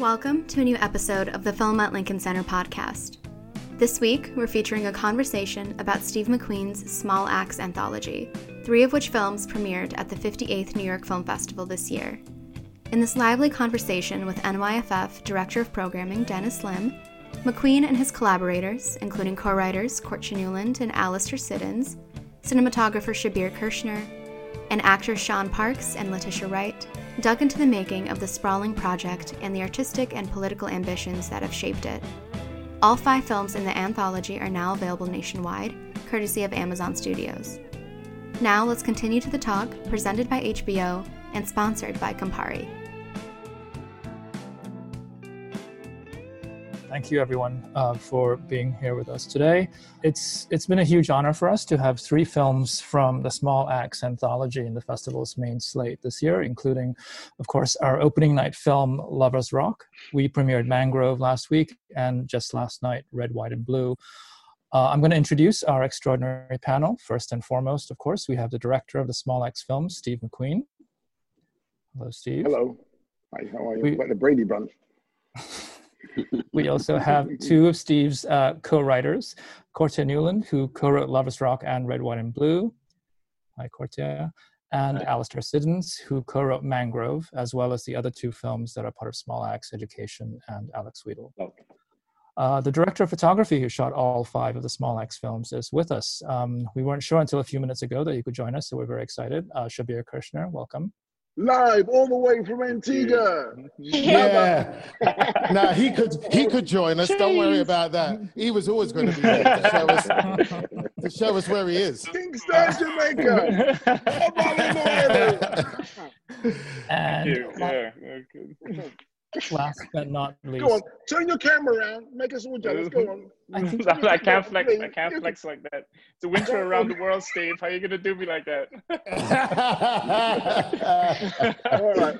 Welcome to a new episode of the Film at Lincoln Center podcast. This week, we're featuring a conversation about Steve McQueen's Small Axe anthology, three of which films premiered at the 58th New York Film Festival this year. In this lively conversation with NYFF Director of Programming Dennis Lim, McQueen and his collaborators, including co-writers Courttia Newland and Alistair Siddons, cinematographer Shabier Kirchner, and actors Sean Parks and Letitia Wright, dug into the making of the sprawling project and the artistic and political ambitions that have shaped it. All five films in the anthology are now available nationwide, courtesy of Amazon Studios. Now let's continue to the talk, presented by HBO and sponsored by Campari. Thank you, everyone, for being here with us today. It's been a huge honor for us to have three films from the Small Axe anthology in the festival's main slate this year, including, of course, our opening night film, Lover's Rock. We premiered Mangrove last week, and just last night, Red, White and Blue. I'm going to introduce our extraordinary panel. First and foremost, of course, we have the director of the Small Axe film, Steve McQueen. Hello, Steve. Hello. Hi, how are you? Like the Brady Bunch. We also have two of Steve's co-writers, Courttia Newland, who co-wrote Lover's Rock and Red, White, and Blue. Hi, Courttia. And Alistair Siddons, who co-wrote Mangrove, as well as the other two films that are part of Small Axe, Education, and Alex Wheatle. Okay. The director of photography who shot all five of the Small Axe films is with us. We weren't sure until a few minutes ago that you could join us, so we're very excited. Shabier Kirchner, welcome. Live all the way from Antigua. Yeah. No, he could join us. Jeez. Don't worry about that. He was always going to be there to show us where he is. Kingston, Jamaica. Last but not least. Go on, turn your camera around. Make us all jealous. Go on. I can't flex like that. It's a winter around the world, Steve. How are you going to do me like that? All right.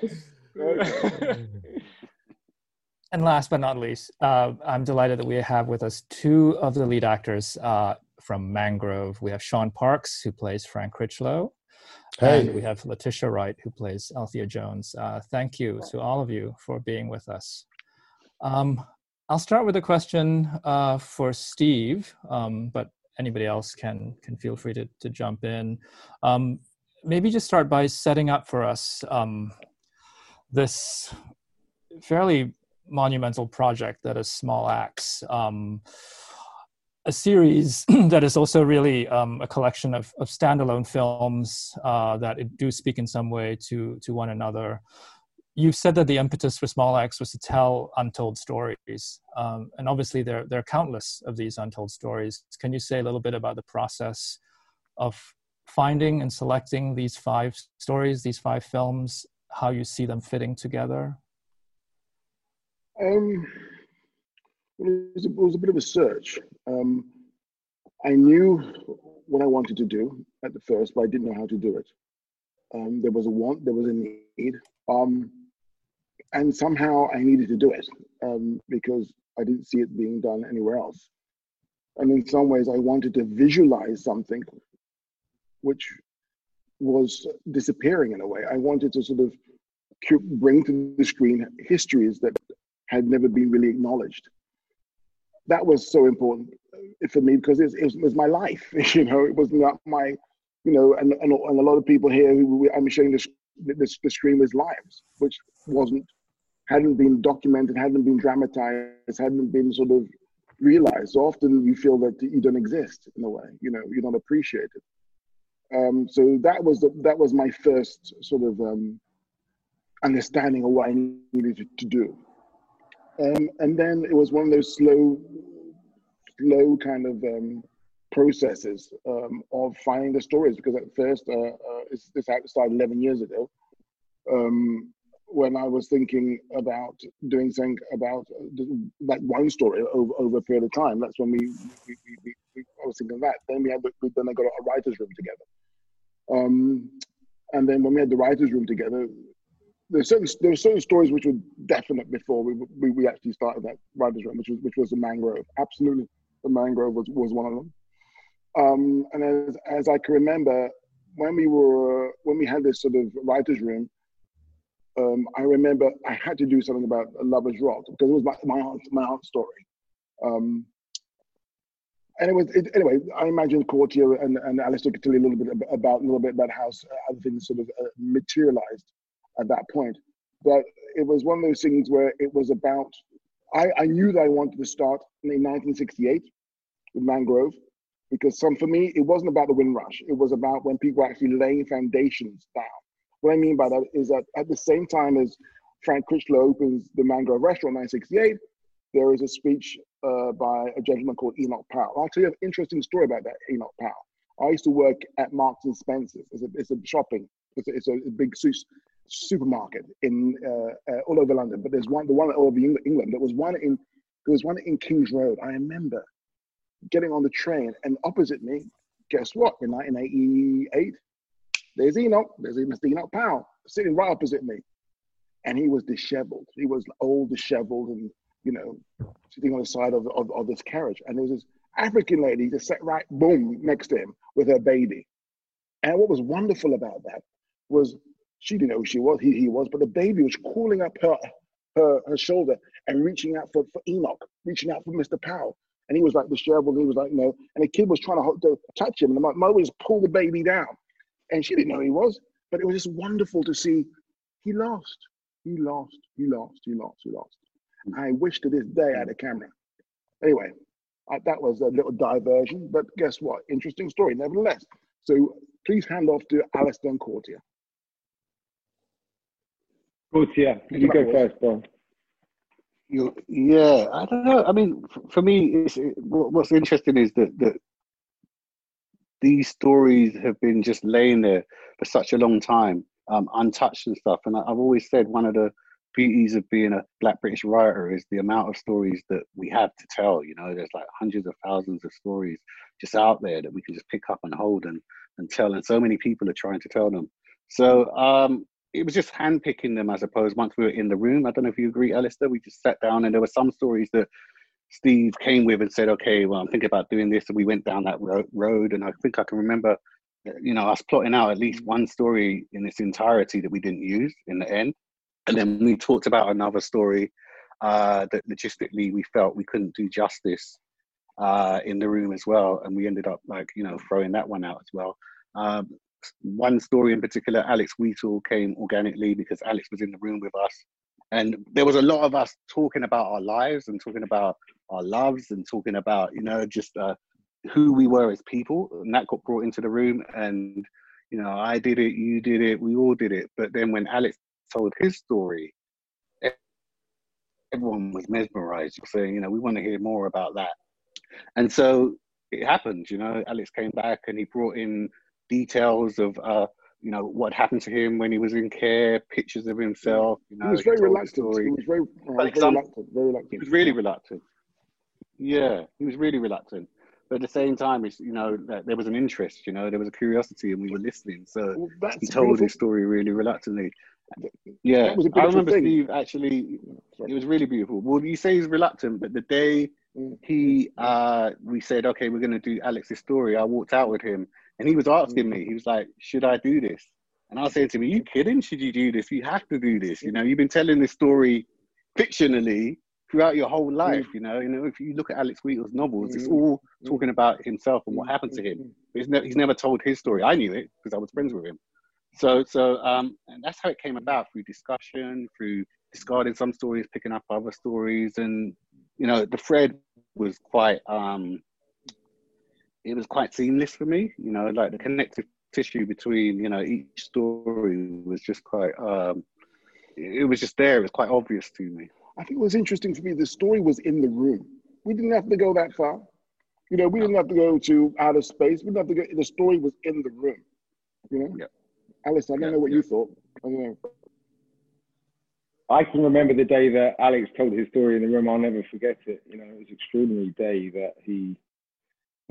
Okay. And last but not least, I'm delighted that we have with us two of the lead actors from Mangrove. We have Sean Parks, who plays Frank Crichlow. Hey. And we have Letitia Wright, who plays Althea Jones. Thank you to all of you for being with us. I'll start with a question for Steve, but anybody else can feel free to jump in. Maybe just start by setting up for us this fairly monumental project that is Small Axe. A series that is also really a collection of standalone films that do speak in some way to one another. You've said that the impetus for Small Axe was to tell untold stories. And obviously there are countless of these untold stories. Can you say a little bit about the process of finding and selecting these five stories, these five films, how you see them fitting together? It was a bit of a search. I knew what I wanted to do at the first, but I didn't know how to do it. There was a want, there was a need, and somehow I needed to do it because I didn't see it being done anywhere else. And in some ways, I wanted to visualize something which was disappearing in a way. I wanted to sort of bring to the screen histories that had never been really acknowledged. That was so important for me because it was my life, you know. It was not my, you know, and a lot of people here who I'm showing the screen was lives, which hadn't been documented, hadn't been dramatized, hadn't been sort of realized. So often you feel that you don't exist in a way, you know, you're not appreciated. So that was my first sort of understanding of what I needed to do. And then it was one of those slow kind of processes of finding the stories, because at first, this started 11 years ago, when I was thinking about doing something about that one story over a period of time. That's when I was thinking of that. Then I got a writer's room together. And then when we had the writer's room together, There were certain stories which were definite before we actually started that writer's room, which was the Mangrove. Absolutely, the Mangrove was one of them. And as I can remember, when we had this sort of writer's room, I remember I had to do something about Lover's Rock because it was my aunt's story. And it was, anyway, I imagined Courttia and Alistair could tell you a little bit about how other things sort of materialized at that point. But it was one of those things where it was about, I knew that I wanted to start in 1968 with Mangrove, because for me, it wasn't about the Windrush. It was about when people were actually laying foundations down. What I mean by that is that at the same time as Frank Crichlow opens the Mangrove restaurant in 1968, there is a speech by a gentleman called Enoch Powell. I'll tell you an interesting story about that Enoch Powell. I used to work at Marks and Spencer's. It's a big supermarket in all over London, but there's one all over England. There was one in King's Road. I remember getting on the train, and opposite me, guess what? In 1988, there's Mr. Enoch Powell sitting right opposite me, and he was disheveled. He was old, disheveled, and sitting on the side of this carriage. And there was this African lady just sat right, boom, next to him with her baby. And what was wonderful about that was she didn't know who she was, he was, but the baby was calling up her shoulder and reaching out for Enoch, reaching out for Mr. Powell. And he was like disheveled, and he was like, no. And the kid was trying to touch him, and the mother just pulled the baby down. And she didn't know who he was, but it was just wonderful to see he lost. I wish to this day I had a camera. Anyway, that was a little diversion, but guess what? Interesting story, nevertheless. So please hand off to Alistair and Courttia. Courttia, you go first, Paul. Yeah, I don't know. I mean, for me, what's interesting is that these stories have been just laying there for such a long time, untouched and stuff. And I've always said one of the beauties of being a Black British writer is the amount of stories that we have to tell. There's like hundreds of thousands of stories just out there that we can just pick up and hold and tell, and so many people are trying to tell them. So it was just handpicking them, I suppose, once we were in the room. I don't know if you agree, Alistair. We just sat down, and there were some stories that Steve came with and said, okay, well, I'm thinking about doing this, and we went down that road. And I think I can remember us plotting out at least one story in its entirety that we didn't use in the end. And then we talked about another story that logistically we felt we couldn't do justice in the room as well. And we ended up throwing that one out as well. One story in particular, Alex Wheatle came organically because Alex was in the room with us. And there was a lot of us talking about our lives and talking about our loves and talking about, who we were as people. And that got brought into the room, and, I did it, you did it, we all did it. But then when Alex told his story, everyone was mesmerized, saying, we want to hear more about that. And so it happened. Alex came back and he brought in details of what happened to him when he was in care, pictures of himself. He was very reluctant. He was very reluctant. He was really reluctant. Yeah, he was really reluctant. But at the same time, it's, there was an interest, there was a curiosity, and we were listening. So well, he told his story really reluctantly. Yeah, that was a beautiful, I remember, thing. Steve, actually, it was really beautiful. Well, you say he's reluctant, but the day we said, okay, we're going to do Alex's story, I walked out with him, and he was asking me, he was like, should I do this? And I was saying to him, are you kidding? Should you do this? You have to do this. You've been telling this story fictionally throughout your whole life. If you look at Alex Wheatle's novels, it's all talking about himself and what happened to him. But he's never told his story. I knew it because I was friends with him. So and that's how it came about, through discussion, through discarding some stories, picking up other stories. And, the thread was quite, it was quite seamless for me, like the connective tissue between, each story was just quite, it was just there. It was quite obvious to me. I think it was interesting for me, the story was in the room. We didn't have to go that far. We didn't have to go to outer space. We didn't have to go, the story was in the room, Yeah. Alice, I don't know what you thought. I don't know. I can remember the day that Alex told his story in the room. I'll never forget it. It was an extraordinary day that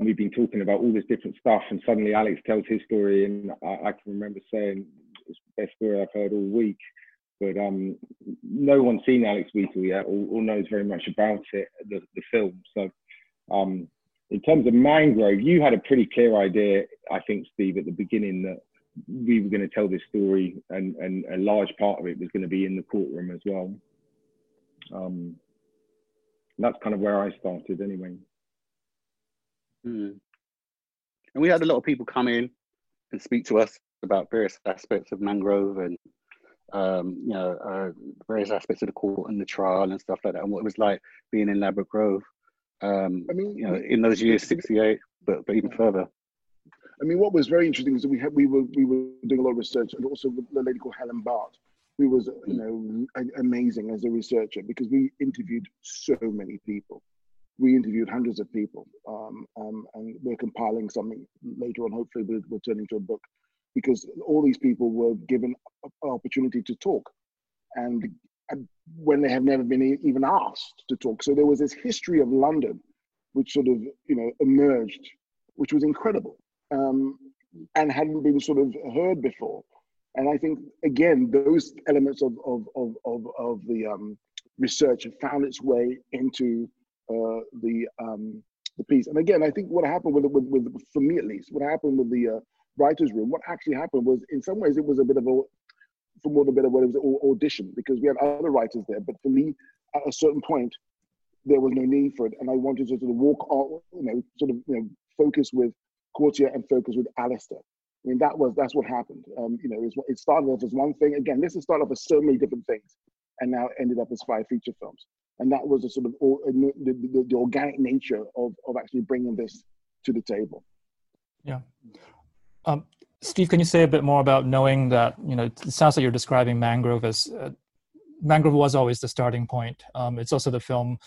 we've been talking about all this different stuff, and suddenly Alex tells his story, and I can remember saying, it's the best story I've heard all week. But no one's seen Alex Wheatle yet, or knows very much about it, the film. So in terms of Mangrove, you had a pretty clear idea, I think, Steve, at the beginning that we were going to tell this story, and a large part of it was going to be in the courtroom as well. That's kind of where I started anyway. Mm. And we had a lot of people come in and speak to us about various aspects of Mangrove and you know, various aspects of the court and the trial and stuff like that, and what it was like being in Labrador Grove. I mean, you know, in those years, 68, but even further. I mean, what was very interesting is that we were doing a lot of research, and also with a lady called Helen Bart, who was, you know, amazing as a researcher, because we interviewed so many people. We interviewed hundreds of people, and we're compiling something later on. Hopefully, we'll turn into a book, because all these people were given an opportunity to talk, and when they have never been even asked to talk. So there was this history of London, which sort of, you know, emerged, which was incredible, and hadn't been sort of heard before. And I think, again, those elements of the research have found its way into the piece. And again, I think what happened with for me at least, what happened with the writer's room, what actually happened was, in some ways, it was a bit of a, for want of a better word, it was an audition, because we had other writers there. But for me, at a certain point, there was no need for it, and I wanted to sort of walk on, you know, sort of, you know, focus with Courttia and focus with Alistair. I mean, that's what happened. You know, it started off as one thing. Again, this has started off as so many different things, and now ended up as 5 feature films. And that was a sort of the organic nature of actually bringing this to the table. Yeah. Steve, can you say a bit more about knowing that, you know, it sounds like you're describing Mangrove as, Mangrove was always the starting point. It's also the film,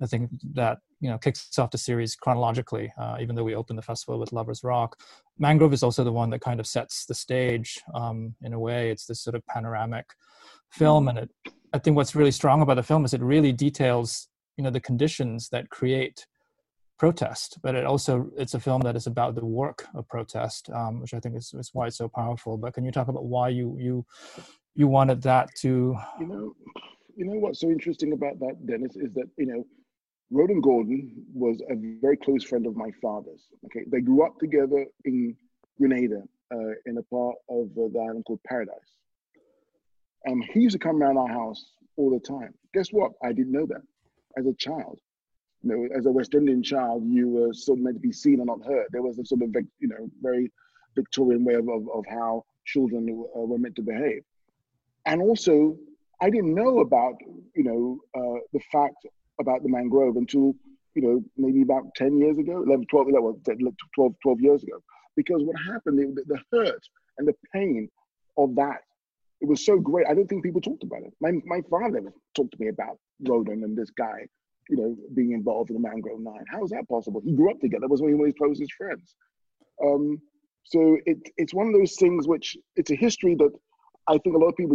I think, that, you know, kicks off the series chronologically, even though we opened the festival with Lover's Rock. Mangrove is also the one that kind of sets the stage in a way. It's this sort of panoramic film, and I think what's really strong about the film is it really details, you know, the conditions that create protest, but it's a film that is about the work of protest, which I think is why it's so powerful. But can you talk about why you wanted that to? You know what's so interesting about that, Dennis, is that, you know, Roden Gordon was a very close friend of my father's. Okay, they grew up together in Grenada, in a part of the island called Paradise. He used to come around our house all the time. Guess what? I didn't know that as a child. You know, as a West Indian child, you were sort of meant to be seen and not heard. There was a sort of, you know, very Victorian way of how children were meant to behave. And also, I didn't know about, you know, the fact about the Mangrove until, you know, maybe about 10 years ago, 12 years ago. Because what happened, the hurt and the pain of that, it was so great. I don't think people talked about it. My father talked to me about Roden and this guy, you know, being involved in the Mangrove 9. How is that possible? He grew up together. That was one of his closest friends. So it's one of those things which, it's a history that I think a lot of people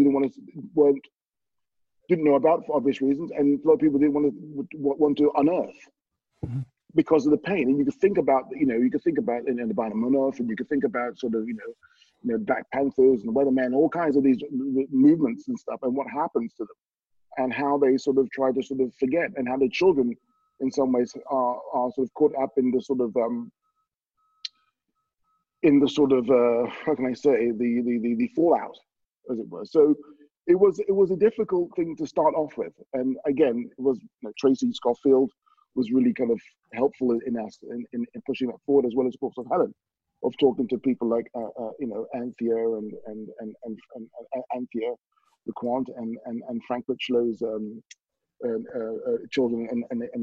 didn't know about for obvious reasons, and a lot of people didn't want to unearth because of the pain. And you could think about, you know, in the Banamonoff, and you could think about sort of, you know, Black Panthers and the Weathermen, all kinds of these movements and stuff, and what happens to them, and how they sort of try to sort of forget, and how the children, in some ways, are sort of caught up in the sort of, how can I say, the fallout, as it were. So it was a difficult thing to start off with, and again, it was, you know, Tracy Scofield was really kind of helpful in us in pushing that forward, as well as, of course, Helen, of talking to people like you know, Althea and Anthea LeCointe and Frank Crichlow's children and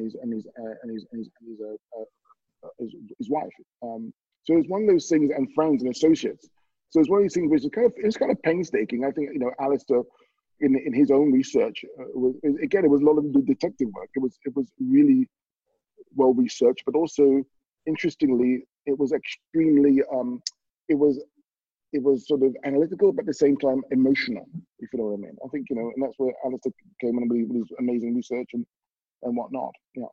his wife. So it's one of those things, and friends and associates. So it's one of these things which is kind of painstaking. I think, you know, Alistair, in his own research, it was a lot of the detective work. It was really well researched, but also, interestingly, it was extremely, it was sort of analytical, but at the same time emotional, if you know what I mean. I think, you know, and that's where Alistair came in with his amazing research and whatnot. Yeah.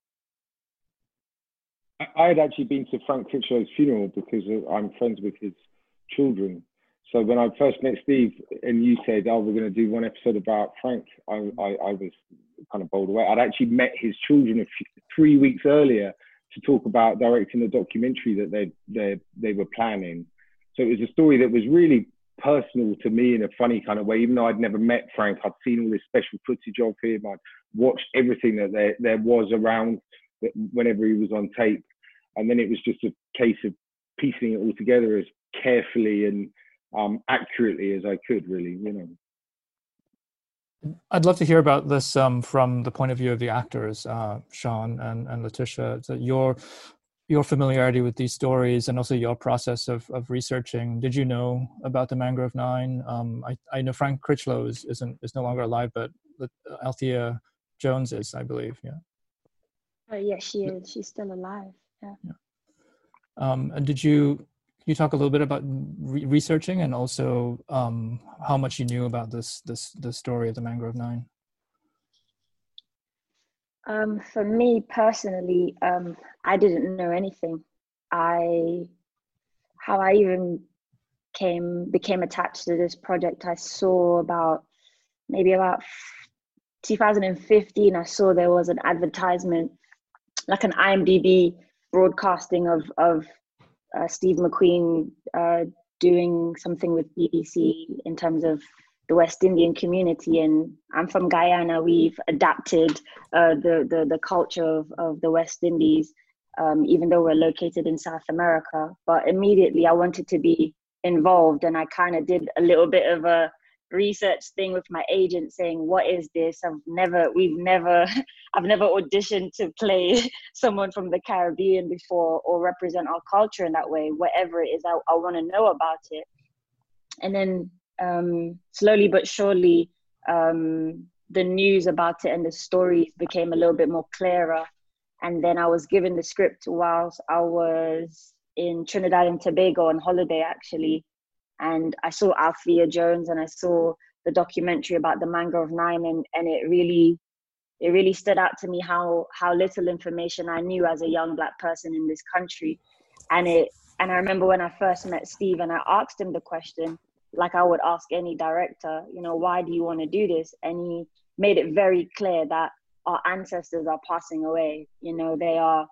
I had actually been to Frank Crichlow's funeral because I'm friends with his children. So when I first met Steve and you said, oh, we're going to do one episode about Frank, I was kind of bowled away. I'd actually met his children 3 weeks earlier to talk about directing the documentary that they were planning. So it was a story that was really personal to me in a funny kind of way. Even though I'd never met Frank, I'd seen all this special footage of him. I'd watched everything that there was around whenever he was on tape. And then it was just a case of piecing it all together as carefully and accurately as I could, really, you know. I'd love to hear about this from the point of view of the actors, Sean and Letitia. So your familiarity with these stories and also your process of researching. Did you know about the Mangrove Nine? I know Frank Crichlow is no longer alive, but Althea Jones is, I believe. Yeah. Yeah, she is. She's still alive. Yeah. Yeah. And did you? Can you talk a little bit about researching and also how much you knew about the story of the Mangrove Nine? For me personally, I didn't know anything. How I even became attached to this project, I saw about 2015, I saw there was an advertisement, like an IMDb broadcasting of Steve McQueen doing something with BBC in terms of the West Indian community, and I'm from Guyana. We've adapted the culture of the West Indies, even though we're located in South America. But immediately I wanted to be involved, and I kind of did a little bit of a research thing with my agent, saying, "What is this? I've never auditioned to play someone from the Caribbean before or represent our culture in that way. Whatever it is, I want to know about it." And then slowly but surely, the news about it and the stories became a little bit more clearer. And then I was given the script whilst I was in Trinidad and Tobago on holiday, actually. And I saw Althea Jones and I saw the documentary about the Mangrove Nine, and it really stood out to me how little information I knew as a young Black person in this country. And I remember when I first met Steve and I asked him the question, like I would ask any director, you know, why do you want to do this? And he made it very clear that our ancestors are passing away. You know, they are,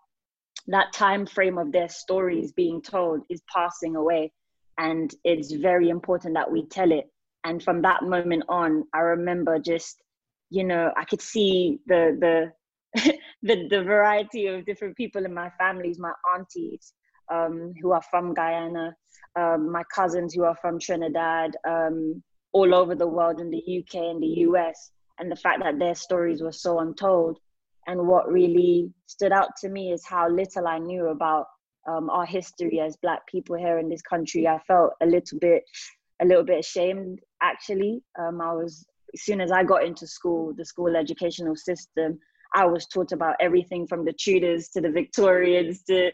that time frame of their stories being told is passing away. And it's very important that we tell it. And from that moment on, I remember just, you know, I could see the variety of different people in my families, my aunties who are from Guyana, my cousins who are from Trinidad, all over the world, in the UK and the US, and the fact that their stories were so untold. And what really stood out to me is how little I knew about our history as Black people here in this country. I felt a little bit ashamed, actually. As soon as I got into school, the school educational system, I was taught about everything from the Tudors to the Victorians to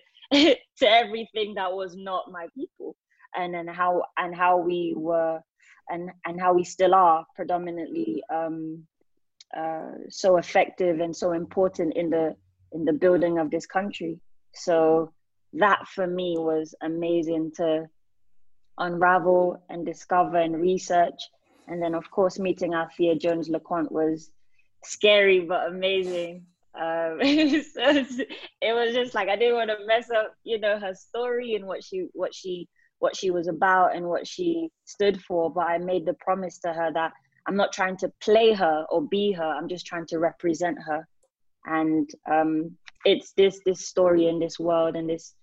everything that was not my people, and how we were and how we still are predominantly so effective and so important in the building of this country. So that for me was amazing to unravel and discover and research. And then of course meeting Althea Jones-LeCointe was scary but amazing. It was just like I didn't want to mess up, you know, her story and what she was about and what she stood for. But I made the promise to her that I'm not trying to play her or be her. I'm just trying to represent her. And it's this story in this world, and this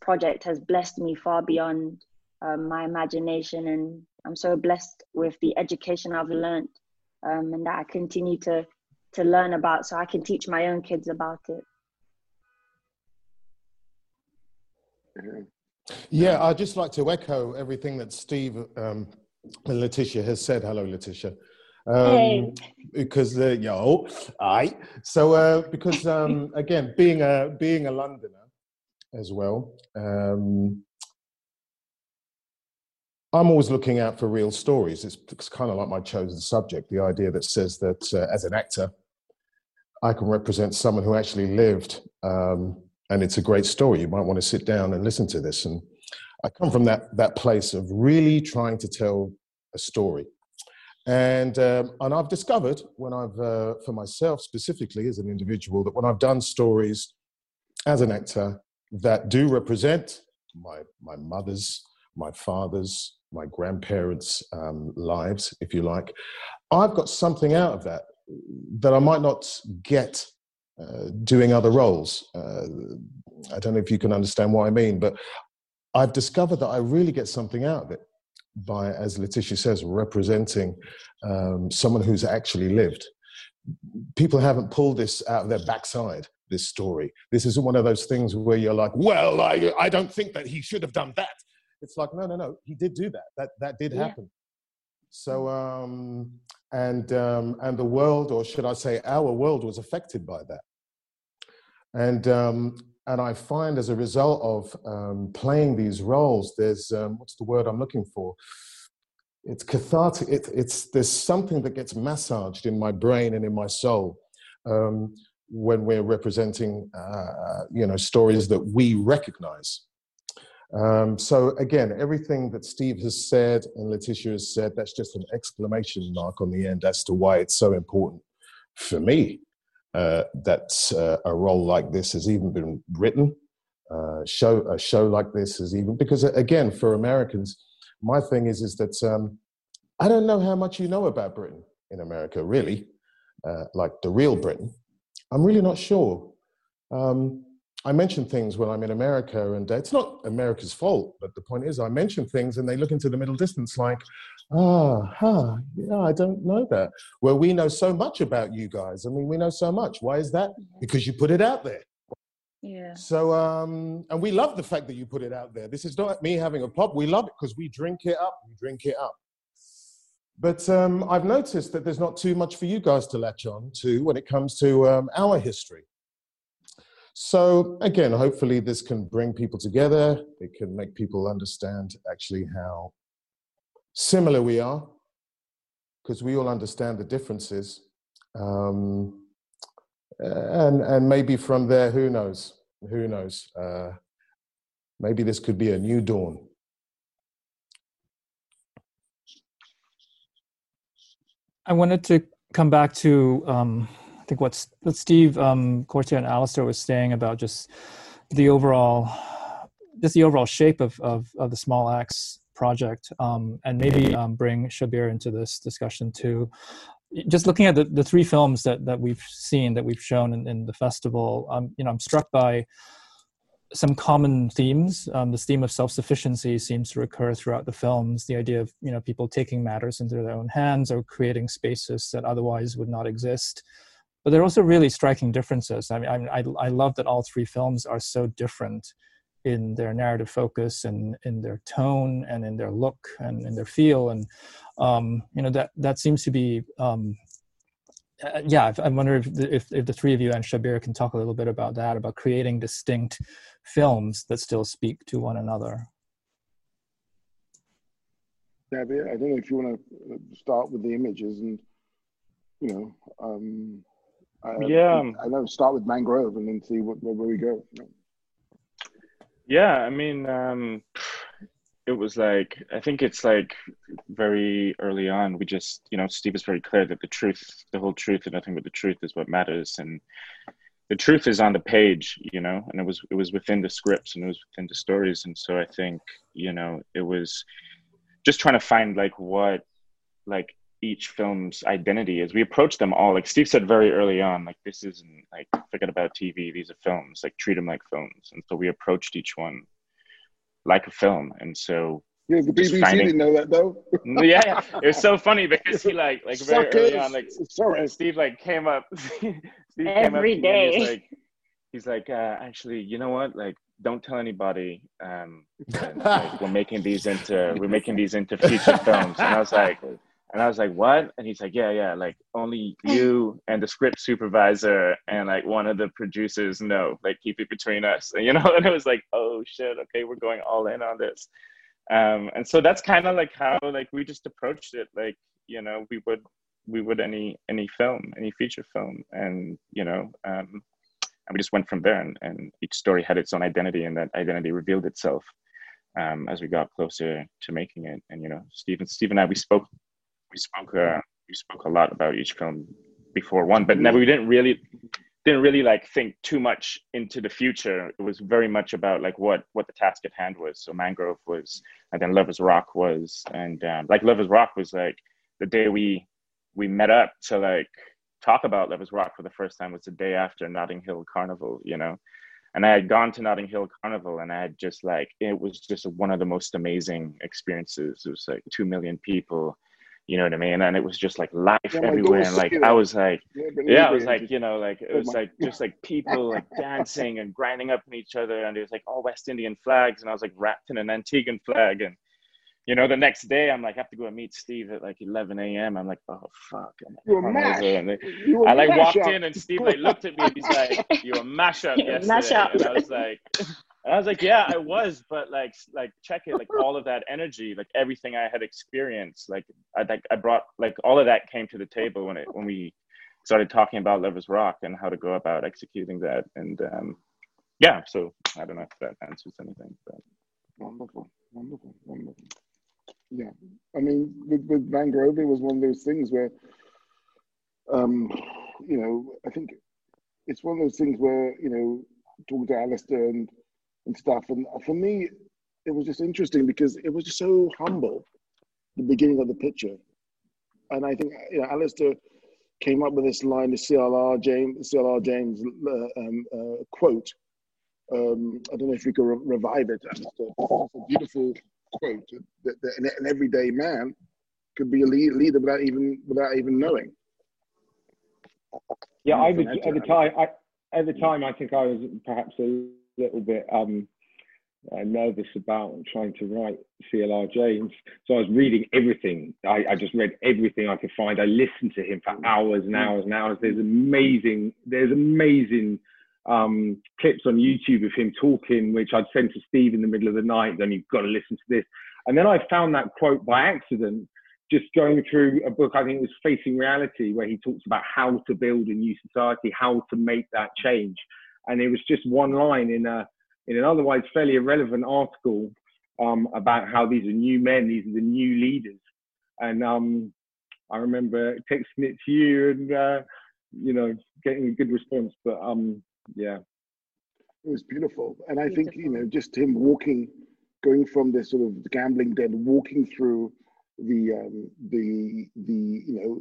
project has blessed me far beyond my imagination, and I'm so blessed with the education I've learned and that I continue to learn about, so I can teach my own kids about it. Yeah, I'd just like to echo everything that Steve and Letitia has said. Hello, Letitia. Hey. Because yo, aye. So because again, being a Londoner as well, I'm always looking out for real stories. It's kind of like my chosen subject. The idea that says that as an actor, I can represent someone who actually lived, and it's a great story. You might want to sit down and listen to this. And I come from that place of really trying to tell a story. And I've discovered when I've, for myself specifically as an individual, that when I've done stories as an actor that do represent my mother's, my father's, my grandparents' lives, if you like, I've got something out of that that I might not get doing other roles. I don't know if you can understand what I mean, but I've discovered that I really get something out of it by, as Letitia says, representing someone who's actually lived. People haven't pulled this out of their backside, this story. This isn't one of those things where you're like, well, I don't think that he should have done that. It's like, no, he did do that. That did happen. Yeah. So, and the world, or should I say our world, was affected by that. And I find as a result of playing these roles, there's, what's the word I'm looking for? It's cathartic. There's something that gets massaged in my brain and in my soul when we're representing, stories that we recognize. So again, everything that Steve has said and Letitia has said, that's just an exclamation mark on the end as to why it's so important for me that a role like this has even been written, a show like this has even, because again, for Americans, my thing is that I don't know how much you know about Britain in America, really, like the real Britain. I'm really not sure. I mention things when I'm in America, and it's not America's fault, but the point is I mention things and they look into the middle distance like, I don't know that. Well, we know so much about you guys. I mean, we know so much. Why is that? Because you put it out there. Yeah. So, and we love the fact that you put it out there. This is not me having a pop. We love it because we drink it up. But I've noticed that there's not too much for you guys to latch on to when it comes to our history. So again, hopefully this can bring people together. It can make people understand actually how similar we are, because we all understand the differences. And maybe from there, who knows? Maybe this could be a new dawn. I wanted to come back to I think what Steve, Courttia, and Alistair was saying about just the overall shape of the Small Axe project, and maybe bring Shabier into this discussion too. Just looking at the three films that we've seen, that we've shown in the festival, I'm struck by some common themes. This theme of self-sufficiency seems to recur throughout the films. The idea of people taking matters into their own hands or creating spaces that otherwise would not exist. But there are also really striking differences. I mean, I love that all three films are so different in their narrative focus and in their tone and in their look and in their feel. And, that seems to be, I wonder if the three of you and Shabier can talk a little bit about that, about creating distinct films that still speak to one another. Shabier, I don't know if you want to start with the images and, I know, start with Mangrove and then see where we go. Yeah, I mean, it was like, I think it's like very early on, we just, Steve is very clear that the truth, the whole truth and nothing but the truth is what matters. And the truth is on the page, and it was within the scripts and it was within the stories. And so I think, it was just trying to find what each film's identity as we approach them all. Like Steve said very early on, like this isn't like, forget about TV, these are films, like treat them like films. And so we approached each one like a film. And so— Yeah, the BBC didn't know that though. Yeah, it was so funny because he like very early on, like sorry. Steve like came up. Steve every came up day. He's like, actually, you know what? Like, don't tell anybody. We're making these into feature films. And I was like, what? And he's like, yeah, like only you and the script supervisor and like one of the producers know, like keep it between us, and it was like, oh shit, okay, we're going all in on this. And so that's kind of like how like we just approached it, like, we would any film, any feature film. And, and we just went from there, and each story had its own identity, and that identity revealed itself as we got closer to making it. And, Steve and I, we spoke a lot about each film before one, but never, we didn't really didn't really like think too much into the future. It was very much about like what the task at hand was. So Mangrove was, and then Lover's Rock was, and like Lover's Rock was like the day we met up to like talk about Lover's Rock for the first time was the day after Notting Hill Carnival, you know? And I had gone to Notting Hill Carnival and I had just like, it was just one of the most amazing experiences. It was like 2 million people, you know what I mean? And it was just like life everywhere. And like, I was like, yeah, I was like, you know, like, it was like, just like people like dancing and grinding up on each other. And it was like all West Indian flags. And I was like wrapped in an Antiguan flag. And, you know, the next day I'm like, I have to go and meet Steve at like 11 a.m. I'm like, oh, fuck. I like walked in and Steve like looked at me and he's like, you were mash up yesterday. And I was like, yeah, I was, but like check it, like all of that energy, like everything I had experienced, I brought, like all of that came to the table when we started talking about Lover's Rock and how to go about executing that. And yeah, so I don't know if that answers anything. But. Wonderful. Yeah, I mean, with Mangrove, it was one of those things where, you know, I think it's one of those things where, you know, talking to Alistair and stuff, and for me, it was just interesting because it was just so humble, the beginning of the picture. And I think, you know, Alistair came up with this line, the C.L.R. James quote. I don't know if we could revive it. It's a beautiful quote that an everyday man could be a leader without even knowing. Yeah, at the time, I think I was perhaps a little bit nervous about trying to write C.L.R. James. So I was reading everything. I just read everything I could find. I listened to him for hours and hours and hours. There's amazing clips on YouTube of him talking, which I'd sent to Steve in the middle of the night, then you've got to listen to this. And then I found that quote by accident, just going through a book, I think it was Facing Reality, where he talks about how to build a new society, how to make that change. And it was just one line in an otherwise fairly irrelevant article about how these are new men, these are the new leaders. And I remember texting it to you and, you know, getting a good response. But yeah, it was beautiful. And I think, you know, just him walking, going from this sort of gambling den, walking through the you know,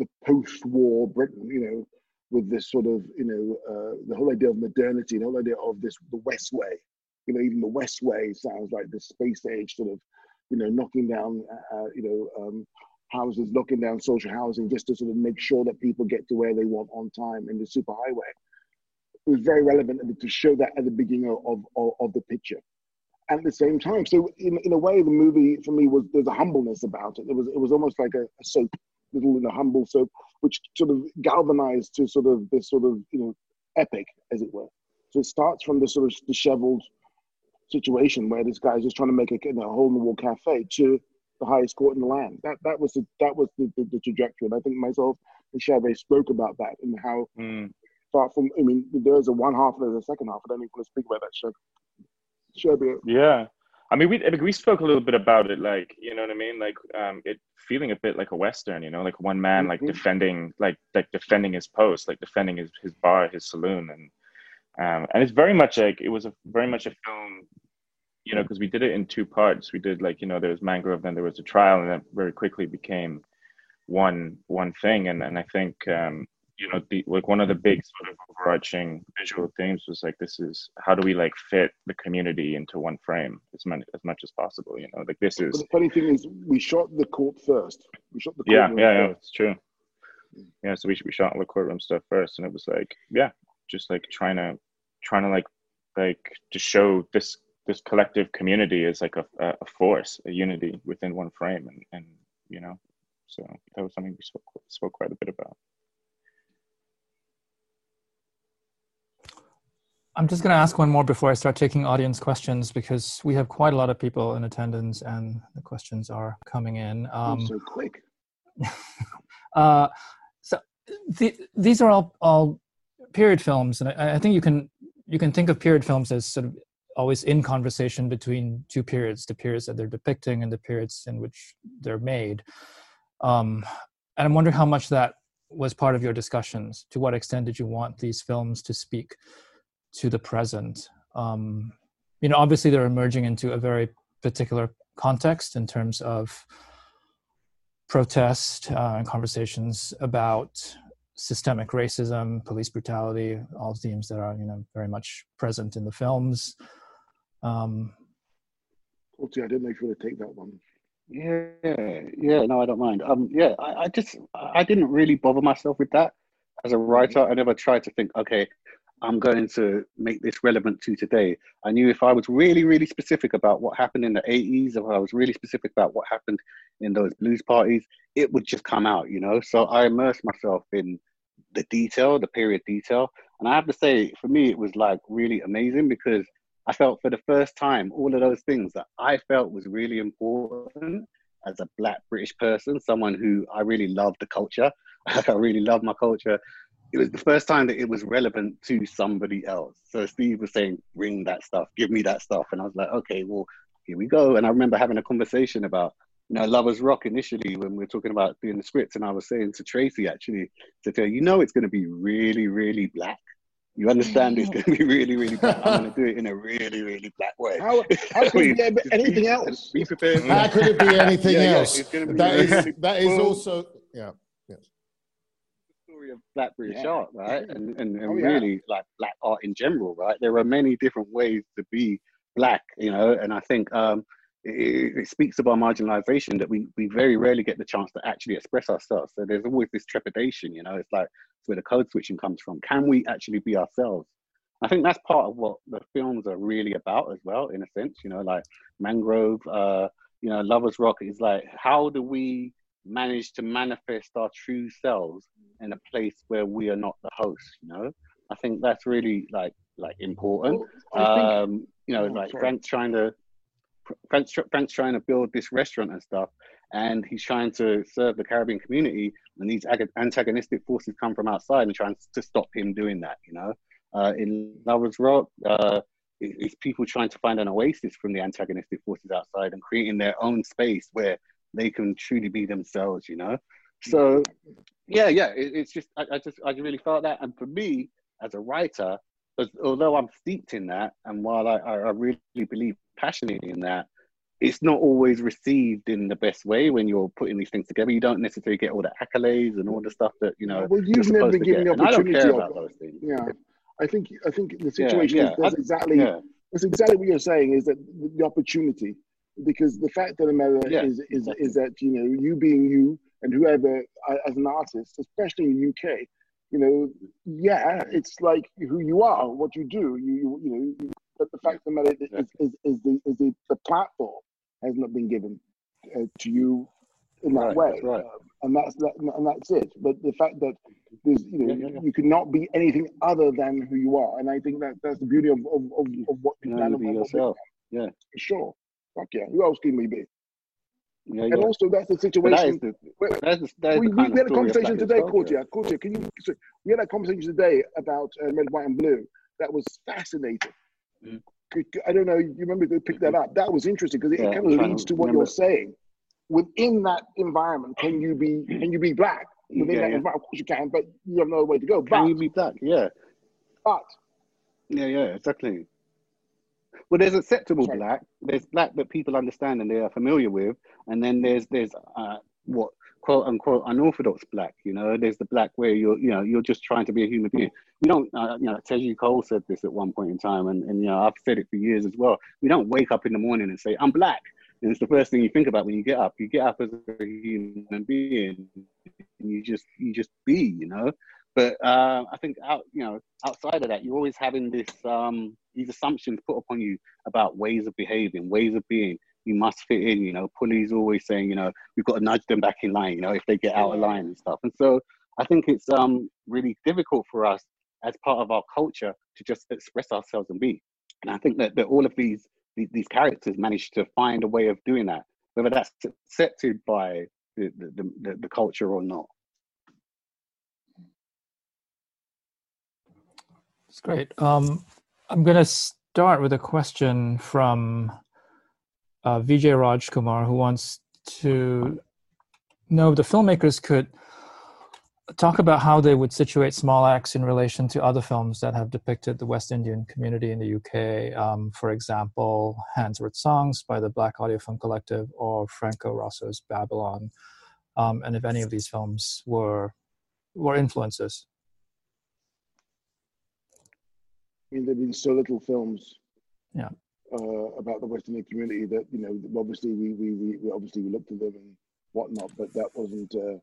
the post-war Britain, you know, with this sort of, you know, the whole idea of modernity, the whole idea of this, the Westway, you know, even the Westway sounds like this space age sort of, you know, knocking down you know, houses, knocking down social housing just to sort of make sure that people get to where they want on time in the superhighway. It was very relevant to show that at the beginning of the picture. And at the same time, so in a way, the movie for me was, there's a humbleness about it. It was almost like a soap, little in a humble soap, which sort of galvanized to sort of this sort of, you know, epic, as it were. So it starts from this sort of disheveled situation where this guy's just trying to make a hole-in-the-wall cafe to the highest court in the land. That was the trajectory. And I think myself and Shabier spoke about that and how... Start from, I mean, there's a one half and there's a second half. I don't even want to speak about that, Shabier. Yeah. I mean, we spoke a little bit about it, like, you know what I mean? Like, it feeling a bit like a Western, you know, like one man, like defending his post, like defending his bar, his saloon. And it's very much like, it was very much a film, you know, because we did it in two parts. We did like, you know, there was Mangrove, then there was a trial, and that very quickly became one thing. And I think, you know, like one of the big sort of overarching visual themes was like, this is, how do we like fit the community into one frame as much as possible, you know, like this is. But the funny thing is we shot the court first. We shot the courtroom. Yeah, it's true. Yeah, so we shot the courtroom stuff first, and it was like, yeah, just like trying to like to show this collective community as like a force, a unity within one frame, and you know, so that was something we spoke quite a bit about. I'm just going to ask one more before I start taking audience questions, because we have quite a lot of people in attendance and the questions are coming in. So quick. These are all period films, and I think you can think of period films as sort of always in conversation between two periods: the periods that they're depicting and the periods in which they're made. And I'm wondering how much that was part of your discussions? To what extent did you want these films to speak to the present? You know, obviously they're emerging into a very particular context in terms of protest and conversations about systemic racism, police brutality, all themes that are, you know, very much present in the films. Courttia, I didn't know if you want to take that one. Yeah, no, I don't mind. I didn't really bother myself with that. As a writer, I never tried to think, okay, I'm going to make this relevant to today. I knew if I was really, really specific about what happened in the 80s, if I was really specific about what happened in those blues parties, it would just come out, you know? So I immersed myself in the detail, the period detail. And I have to say, for me, it was like really amazing because I felt for the first time, all of those things that I felt was really important as a Black British person, someone who I really loved the culture. I really loved my culture. It was the first time that it was relevant to somebody else. So Steve was saying, bring that stuff, give me that stuff. And I was like, okay, well, here we go. And I remember having a conversation about, you know, Lover's Rock initially when we were talking about doing the script. And I was saying to Tracy, actually, to tell you know, it's going to be really, really Black. You understand it's going to be really, really Black. I'm going to do it in a really, really Black way. How could it be anything else? Be prepared. How could it be anything else? Yeah, it's going to be of Black British art, right? And really like Black art in general, right? There are many different ways to be Black, you know, and I think it speaks about marginalization that we very rarely get the chance to actually express ourselves. So there's always this trepidation, you know, it's like it's where the code switching comes from. Can we actually be ourselves? I think that's part of what the films are really about as well, in a sense, you know, like Mangrove, you know, Lover's Rock is like, how do we manage to manifest our true selves in a place where we are not the host, you know? I think that's really like important. You know, like Frank's trying to build this restaurant and stuff, and he's trying to serve the Caribbean community, and these antagonistic forces come from outside and trying to stop him doing that, you know? In Lover's Rock, it's people trying to find an oasis from the antagonistic forces outside and creating their own space where they can truly be themselves, you know? So, it's just, I really felt that. And for me, as a writer, although I'm steeped in that, and while I really believe passionately in that, it's not always received in the best way when you're putting these things together. You don't necessarily get all the accolades and all the stuff that, you know, well, you've never been given the opportunity. I don't care about those things. Yeah, I think the situation that's exactly what you're saying, is that the opportunity. Because the fact of the matter is that, you know, you being you and whoever, as an artist, especially in the UK, you know, it's like who you are, what you do, you know, but the fact of the matter is the platform has not been given to you in that way. Right. And that's it. But the fact that there's, you know, you cannot be anything other than who you are. And I think that's the beauty of what you can be yourself. Yeah. For sure. Fuck yeah, who else can we be? Yeah, and also, that's the situation. We had a conversation today, Courttia. Courttia, can you? So we had a conversation today about Red, White and Blue. That was fascinating. Mm. I don't know, you remember to pick that up? That was interesting because it kind of leads to what you're saying. Within that environment, can you be Black? Within that environment, of course you can, but you have no other way to go. Can you be Black? Yeah. But. Yeah, exactly. Well, there's acceptable Black. There's Black that people understand and they are familiar with, and then there's what quote unquote unorthodox Black. You know, there's the Black where you're just trying to be a human being. We don't, you know, Teju Cole said this at one point in time, and you know, I've said it for years as well. We don't wake up in the morning and say I'm Black, and it's the first thing you think about when you get up. You get up as a human being, and you just be, you know. But I think outside of that, you're always having this these assumptions put upon you about ways of behaving, ways of being. You must fit in, you know. Pulley's always saying, you know, we've got to nudge them back in line, you know, if they get out of line and stuff. And so I think it's really difficult for us as part of our culture to just express ourselves and be. And I think that all of these characters manage to find a way of doing that, whether that's accepted by the culture or not. It's great. I'm going to start with a question from Vijay Rajkumar, who wants to know if the filmmakers could talk about how they would situate Small Axe in relation to other films that have depicted the West Indian community in the UK. For example, Handsworth Songs by the Black Audiophone Collective or Franco Rosso's Babylon. And if any of these films were influences. I mean, there've been so little films about the West Indian community that, you know, obviously we looked at them and whatnot, but that wasn't, you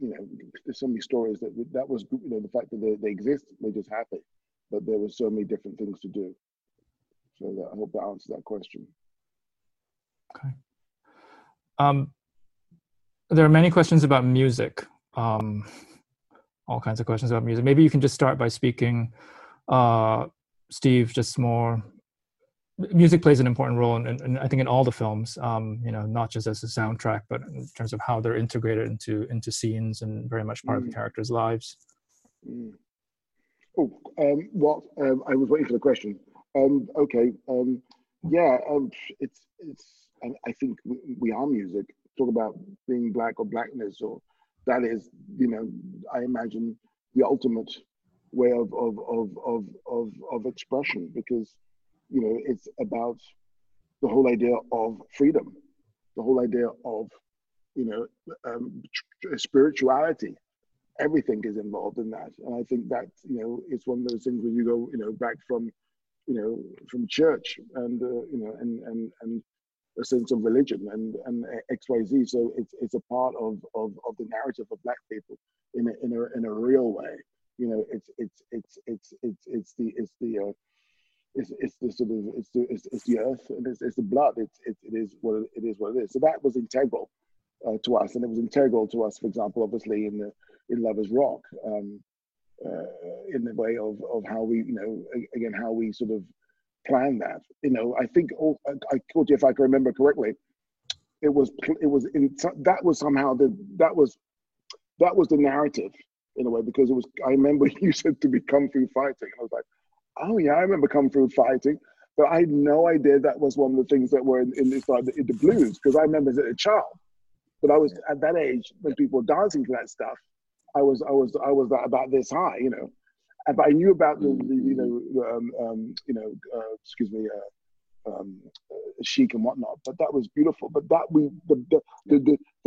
know, there's so many stories that was, you know, the fact that they exist made us happy, but there were so many different things to do. So I hope that answers that question. Okay. There are many questions about music, all kinds of questions about music. Maybe you can just start by speaking, Steve, just more. Music plays an important role, in I think in all the films, you know, not just as a soundtrack, but in terms of how they're integrated into scenes and very much part of the characters' lives. Mm. Oh, I was waiting for the question. It's. I think we are music. Talk about being black or blackness, or that is, you know, I imagine the ultimate way of expression, because, you know, it's about the whole idea of freedom, the whole idea of, you know, spirituality. Everything is involved in that, and I think that, you know, it's one of those things where you go, you know, back from, you know, from church and you know, and a sense of religion and XYZ. So it's a part of the narrative of black people in a real way. You know, it's the earth, and it's the blood. It is what it is. So that was integral to us, and it was integral to us, for example, obviously in Lover's Rock, in the way of how we, you know, again, how we sort of plan that. You know, I think I told you, if I can remember correctly, that was the narrative in a way, because it was, I remember you said to be come through fighting, and I was like, oh yeah, I remember come through fighting, but I had no idea that was one of the things that were in the blues, because I remember as a child, but I was at that age when people were dancing to that stuff, I was about this high, you know. But I knew about the chic and whatnot. But that was beautiful. But that the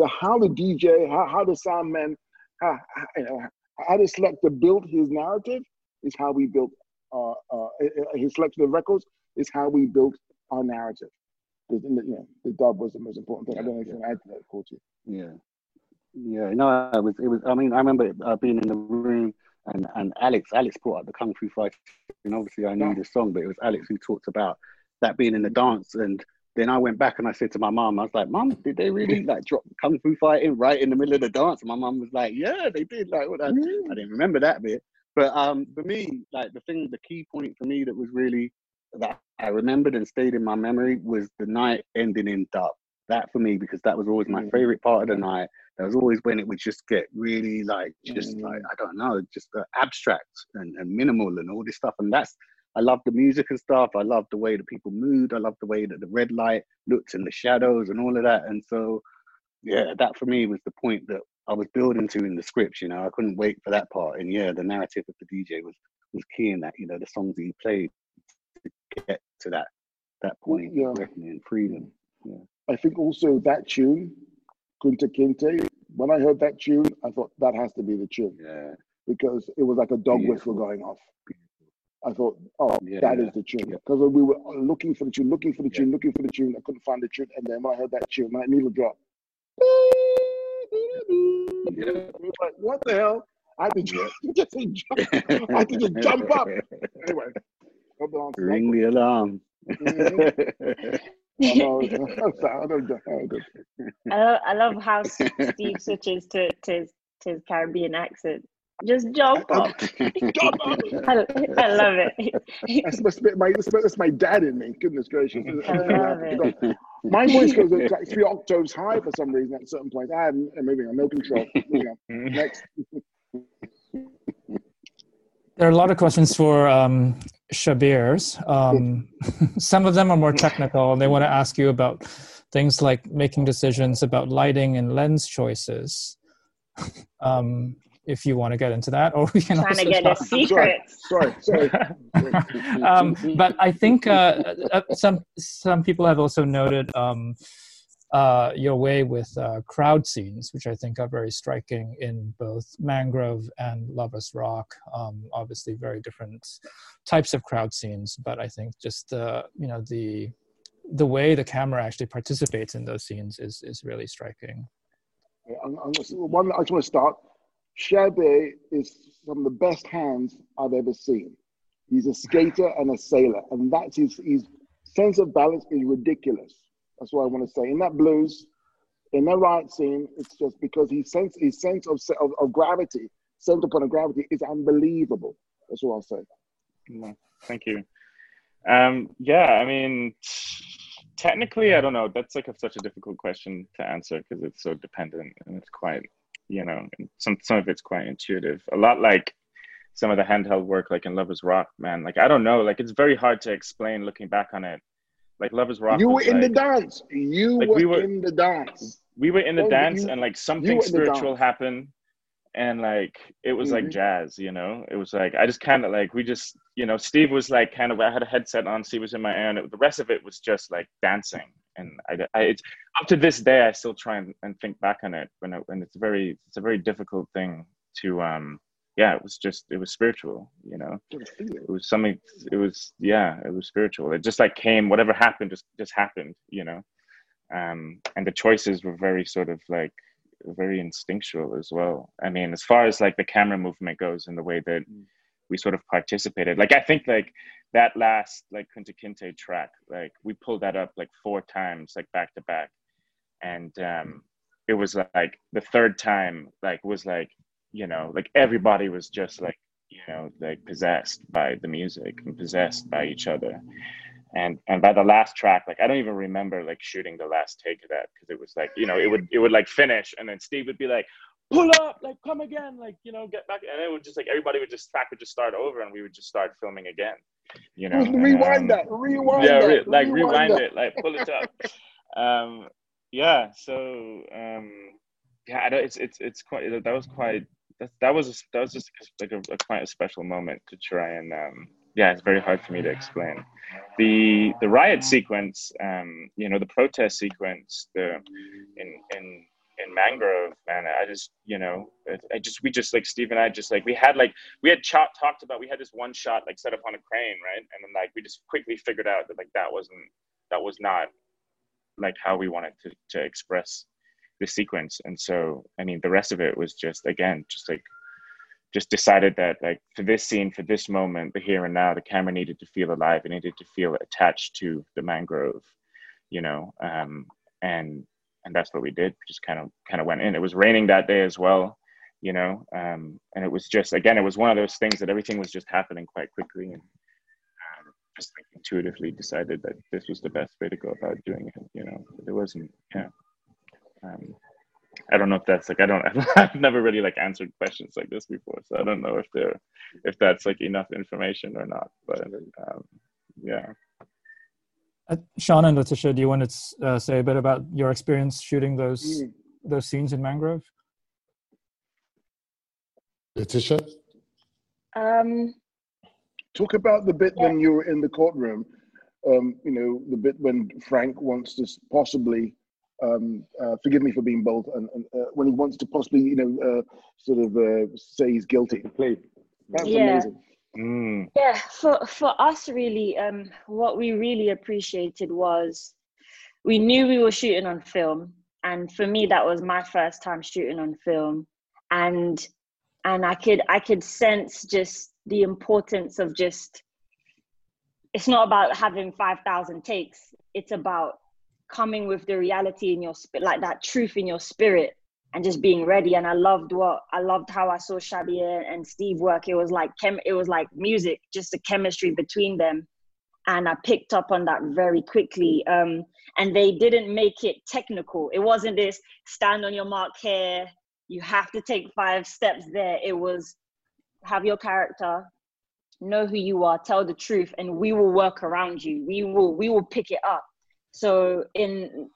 how the DJ, how the sound man, how the selector built his narrative is how we built his selection of records is how we built our narrative. The dub was the most important thing. Yeah, I don't know if you can add to that, Courttia. Yeah, yeah. No, it was. I mean, I remember being in the room. And Alex brought up the Kung Fu Fighting, and obviously I knew this song, but it was Alex who talked about that being in the dance. And then I went back and I said to my mum, I was like, Mum, did they really like drop Kung Fu Fighting right in the middle of the dance? And my mum was like, yeah, they did. Like, what? I didn't remember that bit. But for me, like the key point for me that was really, that I remembered and stayed in my memory was the night ending in dub. That for me, because that was always my favorite part of the night. That was always when it would just get really abstract and minimal and all this stuff. And I loved the music and stuff. I loved the way that people moved. I loved the way that the red light looked and the shadows and all of that. And so, yeah, that for me was the point that I was building to in the script. You know, I couldn't wait for that part. And yeah, the narrative of the DJ was key in that, you know, the songs that he played to get to that point of reckoning and freedom. Yeah. I think also that tune, Kunta Kinte, when I heard that tune, I thought that has to be the tune. Yeah. Because it was like a dog whistle going off. I thought, that is the tune. Because we were looking for the tune. I couldn't find the tune. And then when I heard that tune, my needle dropped. Yeah. We were like, what the hell? I had to just jump up. Anyway. Ring the alarm. Mm-hmm. I love how Steve switches to his Caribbean accent. Just jump up. I love it. That's my dad in me. Goodness gracious. I love it. My voice goes like 3 octaves high for some reason at certain points. Maybe I have no control. Next. There are a lot of questions for Shabiers. Some of them are more technical, and they want to ask you about things like making decisions about lighting and lens choices. if you want to get into that, or we can trying also to get a secret. Sorry. But I think some people have also noted your way with crowd scenes, which I think are very striking in both Mangrove and Lover's Rock. Obviously, very different types of crowd scenes, but I think just the way the camera actually participates in those scenes is really striking. Yeah, I just want to start. Shabier is some of the best hands I've ever seen. He's a skater and a sailor, and that's his sense of balance is ridiculous. That's what I want to say. In that blues, in that riot scene, it's just because his sense of gravity, center point of gravity, is unbelievable. That's what I'll say. Yeah, thank you. Yeah, I mean, technically, I don't know. That's like such a difficult question to answer because it's so dependent and it's quite, you know, some of it's quite intuitive. A lot like some of the handheld work, like in Lover's Rock, man. Like, I don't know. Like, it's very hard to explain looking back on it. Like Lover's Rock. You were in the dance. We were in the dance, and like something spiritual happened, and like it was like jazz. You know, it was like I just kind of like we just, you know, Steve was like kind of, I had a headset on, Steve was in my ear, and the rest of it was just like dancing. And it's up to this day I still try and think back on it when it's a very difficult thing to Yeah, it was spiritual, you know. It was something. It was spiritual. It just like came. Whatever happened, just happened, you know. And the choices were very sort of like very instinctual as well. I mean, as far as like the camera movement goes and the way that we sort of participated, like I think like that last like Kunta Kinte track, like we pulled that up like 4 times, like back to back, and it was like the third time like was like, you know, like everybody was just like, you know, like possessed by the music and possessed by each other. And by the last track, like, I don't even remember like shooting the last take of that. Cause it was like, you know, it would like finish. And then Steve would be like, pull up, like, come again, like, you know, get back. And it would just like, everybody would just track would just start over and we would just start filming again, you know, rewind it, like pull it up. Yeah, it's quite. That was just like a quite a special moment to try and it's very hard for me to explain. The riot sequence, you know, the protest sequence, in Mangrove, man, we Steve and I just like we had this one shot like set up on a crane, right, and then like we just quickly figured out that like that was not like how we wanted to express the sequence. And so I mean the rest of it was just again just decided that like for this scene, for this moment, the here and now, the camera needed to feel alive, it needed to feel attached to the mangrove, you know. And that's what we did. Just kind of went in. It was raining that day as well, you know, and it was just again it was one of those things that everything was just happening quite quickly, and just like intuitively decided that this was the best way to go about doing it, you know. But it wasn't I don't know if that's like I've never really like answered questions like this before, so I don't know if that's like enough information or not. But Sean and Letitia, do you want to say a bit about your experience shooting those scenes in Mangrove? Letitia, talk about the bit when you were in the courtroom. You know, the bit when Frank wants to possibly. Forgive me for being bold. And when he wants to possibly, you know, say he's guilty. That was amazing. Mm. Yeah, for us really, what we really appreciated was we knew we were shooting on film, and for me that was my first time shooting on film, and I could sense just the importance of just. It's not about having 5,000 takes. It's about coming with the reality in your spirit, like that truth in your spirit, and just being ready. And I loved how I saw Shabier and Steve work. It was like music, just the chemistry between them, and I picked up on that very quickly. And they didn't make it technical. It wasn't this stand on your mark here, you have to take 5 steps there. It was have your character, know who you are, tell the truth, and we will work around you. We will pick it up. So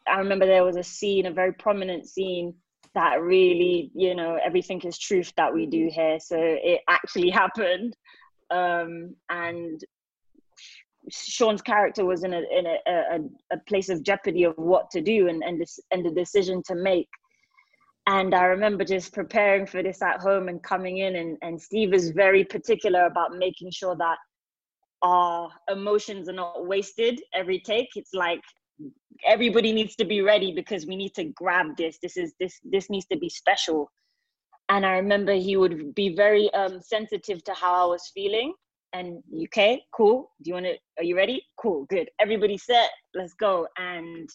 I remember there was a scene, a very prominent scene that really, you know, everything is truth that we do here. So it actually happened. And Sean's character was in a place of jeopardy of what to do and the decision to make. And I remember just preparing for this at home and coming in, and Steve is very particular about making sure that our emotions are not wasted every take. It's like everybody needs to be ready because we need to grab this. This needs to be special. And I remember he would be very sensitive to how I was feeling. And okay, cool. Do you want to, are you ready? Cool, good. Everybody set, let's go. And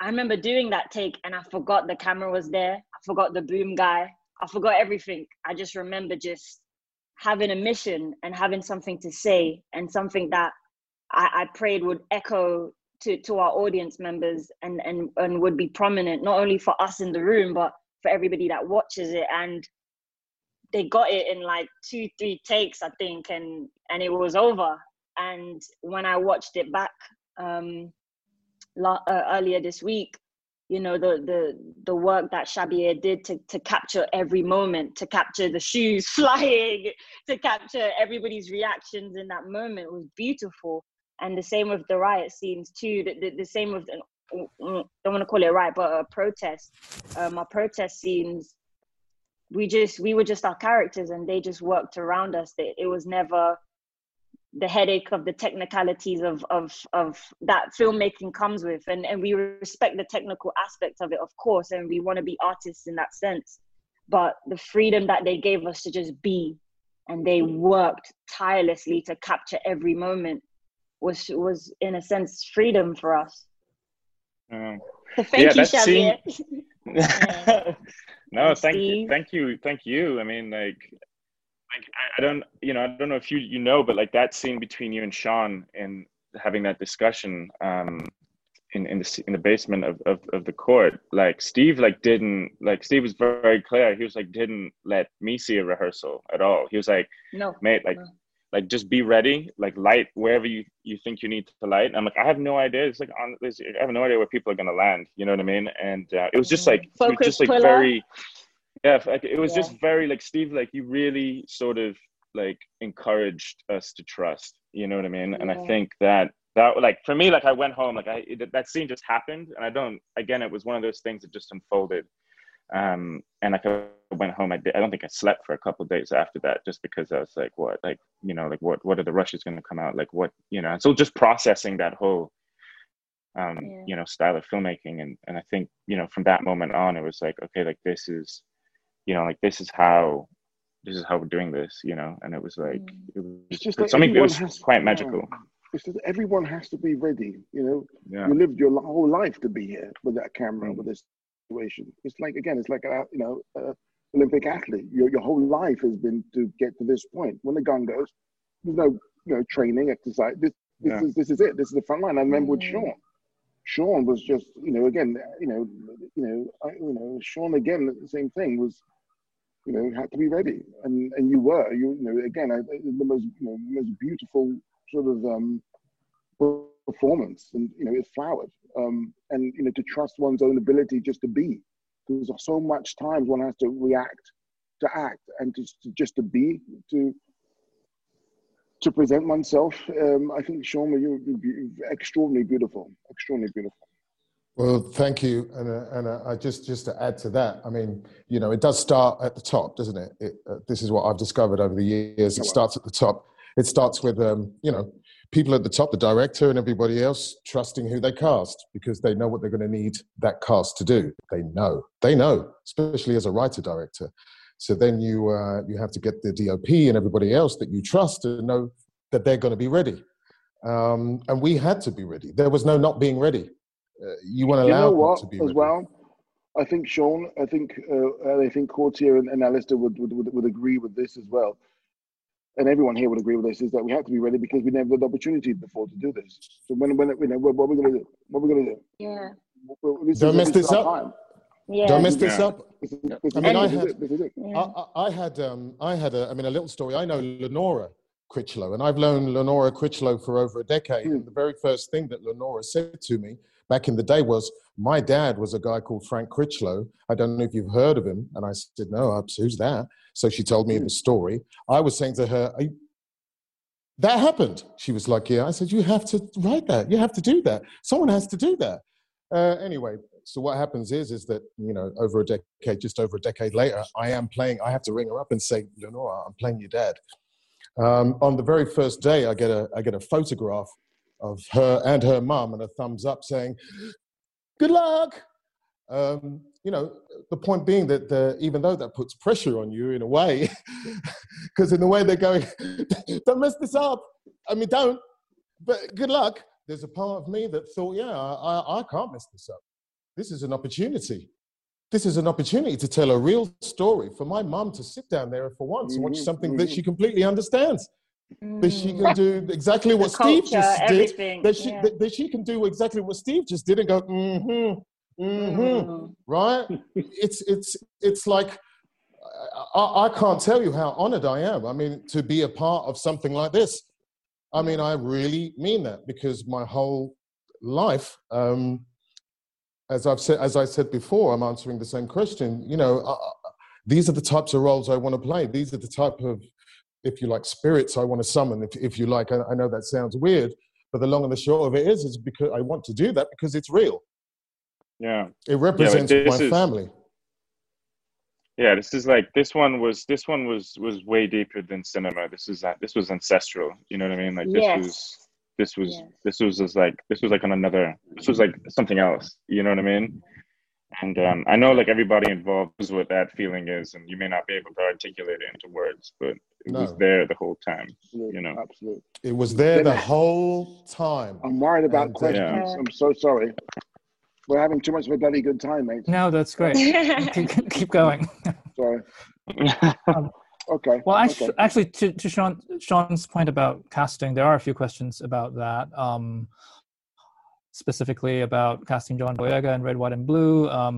I remember doing that take and I forgot the camera was there. I forgot the boom guy. I forgot everything. I just remember just having a mission and having something to say and something that I prayed would echo to our audience members and would be prominent, not only for us in the room, but for everybody that watches it. And they got it in like 2-3 takes, I think, and it was over. And when I watched it back, earlier this week, you know, the work that Shabier did to capture every moment, to capture the shoes flying, to capture everybody's reactions in that moment was beautiful. And the same with the riot scenes too, the same with, I don't want to call it a riot, but a protest. Our protest scenes, we were just our characters and they just worked around us. It was never the headache of the technicalities of that filmmaking comes with, and we respect the technical aspects of it, of course, and we want to be artists in that sense, but the freedom that they gave us to just be, and they worked tirelessly to capture every moment, was in a sense freedom for us. So thank you, Shabier. No, thank you. I mean, like I don't know if you know, but like that scene between you and Sean and having that discussion in the basement of the court, like Steve was very clear. He was like, didn't let me see a rehearsal at all. He was like, no, mate, like just be ready, like light wherever you think you need to light. And I'm like, I have no idea. It's like I have no idea where people are gonna land. You know what I mean? And it was just like focus, it was just like very. Yeah, it was just very like Steve. Like you really sort of like encouraged us to trust. You know what I mean? Yeah. And I think that like for me, like I went home. Like that scene just happened, and I don't. Again, it was one of those things that just unfolded. And like I went home. I don't think I slept for a couple of days after that, just because I was like, what? Like you know, like what are the rushes going to come out? Like what? You know. And so just processing that whole. You know, style of filmmaking, and I think you know from that moment on, it was like okay, like this is. You know, like this is how we're doing this. You know, and it was like it's just like something. It was quite magical. It's just everyone has to be ready. You know, you lived your whole life to be here with that camera, with this situation. It's like again, it's like a Olympic athlete. Your whole life has been to get to this point. When the gun goes, there's no training, exercise. This is it. This is the front line. I remember with Sean. Sean was just Sean again. The same thing was. You know, had to be ready, and you were. The most beautiful sort of performance, and you know, it flowered. And you know, to trust one's own ability just to be. Because so much times one has to react, to act, and to be, to present oneself. I think Sean, you were extraordinarily beautiful, extraordinarily beautiful. Well, thank you, and I just to add to that, I mean, you know, it does start at the top, doesn't it? This is what I've discovered over the years. It starts at the top. It starts with, you know, people at the top, the director and everybody else, trusting who they cast because they know what they're going to need that cast to do. They know, especially as a writer-director. So then you have to get the DOP and everybody else that you trust to know that they're going to be ready. And we had to be ready. There was no not being ready. You want to allow what to be as well. I think Sean, I think Courttia and Alistair would agree with this as well, and everyone here would agree with this is that we have to be ready because we never had the opportunity before to do this. So when you know what we're going to do, Yeah. Don't mess this up. Yeah. Don't mess this up. I had a little story. I know Lenora Crichlow, and I've known Lenora Crichlow for over a decade. And the very first thing that Lenora said to me back in the day was, my dad was a guy called Frank Crichlow. I don't know if you've heard of him. And I said, no, who's that? So she told me the story. I was saying to her, that happened. She was like, yeah. I said, you have to write that. You have to do that. Someone has to do that. Anyway, so what happens is that, you know, just over a decade later, I have to ring her up and say, Lenora, I'm playing your dad. On the very first day, I get a photograph of her and her mum and a thumbs up saying, good luck. You know, the point being that even though that puts pressure on you in a way, because in a way they're going, don't mess this up. I mean, don't, but good luck. There's a part of me that thought, yeah, I can't mess this up. This is an opportunity. This is an opportunity to tell a real story, for my mum to sit down there for once and watch something that she completely understands. That she can do exactly what Steve just did. That she can do exactly what Steve just did and go, right? It's like, I can't tell you how honored I am. I mean, to be a part of something like this. I mean, I really mean that, because my whole life, as I said before, I'm answering the same question. You know, these are the types of roles I want to play. These are the type of, if you like, spirits I want to summon, if you like. I know that sounds weird, but the long and the short of it is because I want to do that because it's real. Yeah. It represents my family. Yeah, this one was way deeper than cinema. This was ancestral. You know what I mean? Like this was like something else. You know what I mean? And I know like everybody involved knows what that feeling is, and you may not be able to articulate it into words, but it was there the whole time. Absolutely. You know, absolutely. It was there the whole time. I'm worried about questions. Yeah. I'm so sorry. We're having too much of a bloody good time, mate. No, that's great. keep going. Sorry. Okay. Well, actually, to Sean's point about casting, there are a few questions about that. Specifically about casting John Boyega in Red, White and Blue. A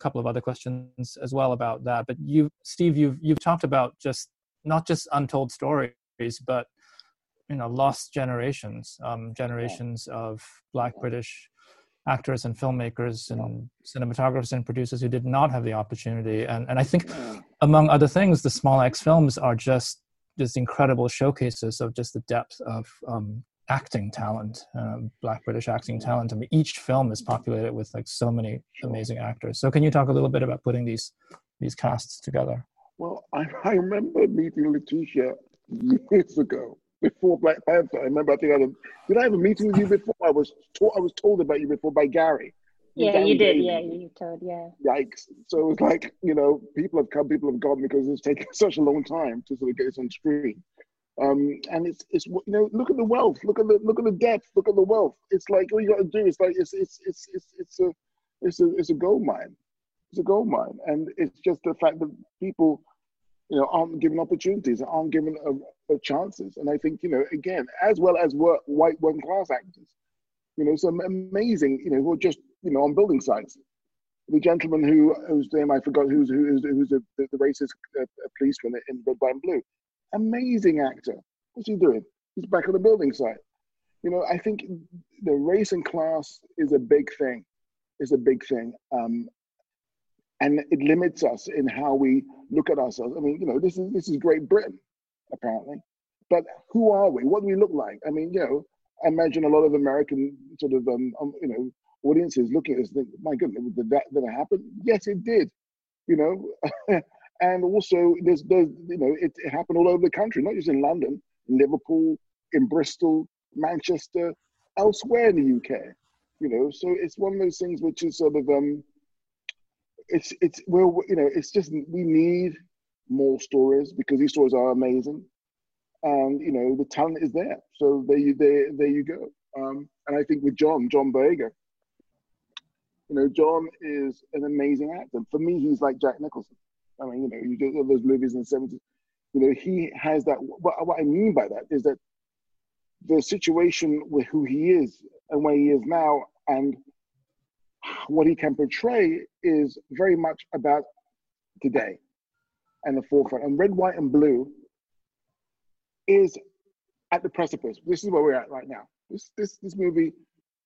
couple of other questions as well about that. But Steve, you've talked about not just untold stories, but you know, lost generations, of Black British actors and filmmakers and cinematographers and producers who did not have the opportunity. And I think, among other things, the Small Axe films are just incredible showcases of just the depth of acting talent, Black British acting talent. I mean, each film is populated with like so many amazing actors. So can you talk a little bit about putting these casts together? Well, I remember meeting Letitia years ago, before Black Panther. I remember, did I have a meeting with you before? I was told about you before by Gary. Yeah, you did. Yeah, you told, yeah. Yikes. So it was like, you know, people have gone because it's taken such a long time to sort of get this on screen. And it's you know, look at the wealth, look at the depth, look at the wealth. It's like all you got to do is like it's a gold mine. It's a gold mine, and it's just the fact that people, you know, aren't given opportunities, aren't given a chances. And I think, you know, again, as well as white working class actors, you know, some amazing, you know, who are just, you know, on building sites. The gentleman whose name I forgot, who's the racist policeman in Red, White and Blue. Amazing actor. What's he doing? He's back on the building site. You know, I think the race and class is a big thing. It's a big thing. And it limits us in how we look at ourselves. I mean, you know, this is Great Britain, apparently. But who are we? What do we look like? I mean, you know, I imagine a lot of American sort of, you know, audiences looking at this and think, my goodness, did that ever happen? Yes, it did. You know, and also, there's you know, it happened all over the country, not just in London, in Liverpool, in Bristol, Manchester, elsewhere in the UK. You know, so it's one of those things which is sort of, we need more stories because these stories are amazing, and you know, the talent is there. So there you go. And I think with John Boyega, you know, John is an amazing actor. For me, he's like Jack Nicholson. I mean, you know, you do all those movies in the 70s. You know, he has that. What I mean by that is that the situation with who he is and where he is now and what he can portray is very much about today and the forefront. And Red, White, and Blue is at the precipice. This is where we're at right now. This movie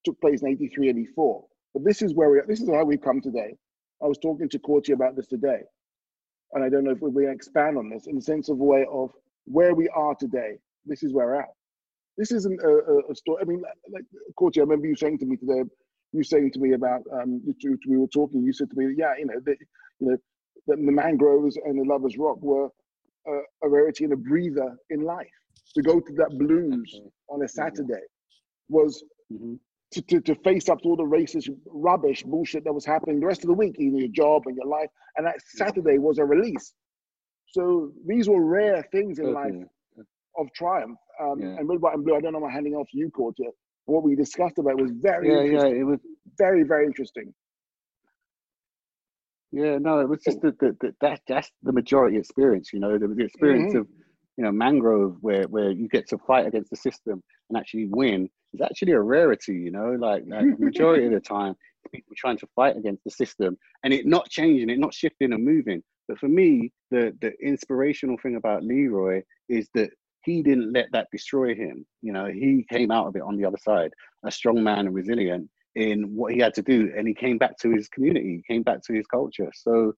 took place in 83, 84. But this is where we are. This is how we've come today. I was talking to Courttia about this today, and I don't know if we expand on this in the sense of a way of where we are today. This is where we're at. This isn't a story. I mean, like, Courttia, I remember you saying to me today, you saying to me about, we were talking, you said to me, yeah, the mangroves and the Lover's Rock were a rarity and a breather in life. To go to that blues on a Saturday was to face up to all the racist rubbish, bullshit that was happening the rest of the week in your job and your life. And that Saturday was a release. So these were rare things in life of triumph. And Red, White and Blue, I don't know, I'm handing off to you, Courttia. What we discussed about was very interesting. It was very, very interesting. Yeah, no, it was just that's the majority experience, you know, the experience of, you know, Mangrove, where you get to fight against the system and actually win is actually a rarity, you know, like the majority of the time, people trying to fight against the system and it not changing, it not shifting and moving. But for me, the inspirational thing about Leroy is that he didn't let that destroy him. You know, he came out of it on the other side, a strong man and resilient in what he had to do. And he came back to his community, came back to his culture. So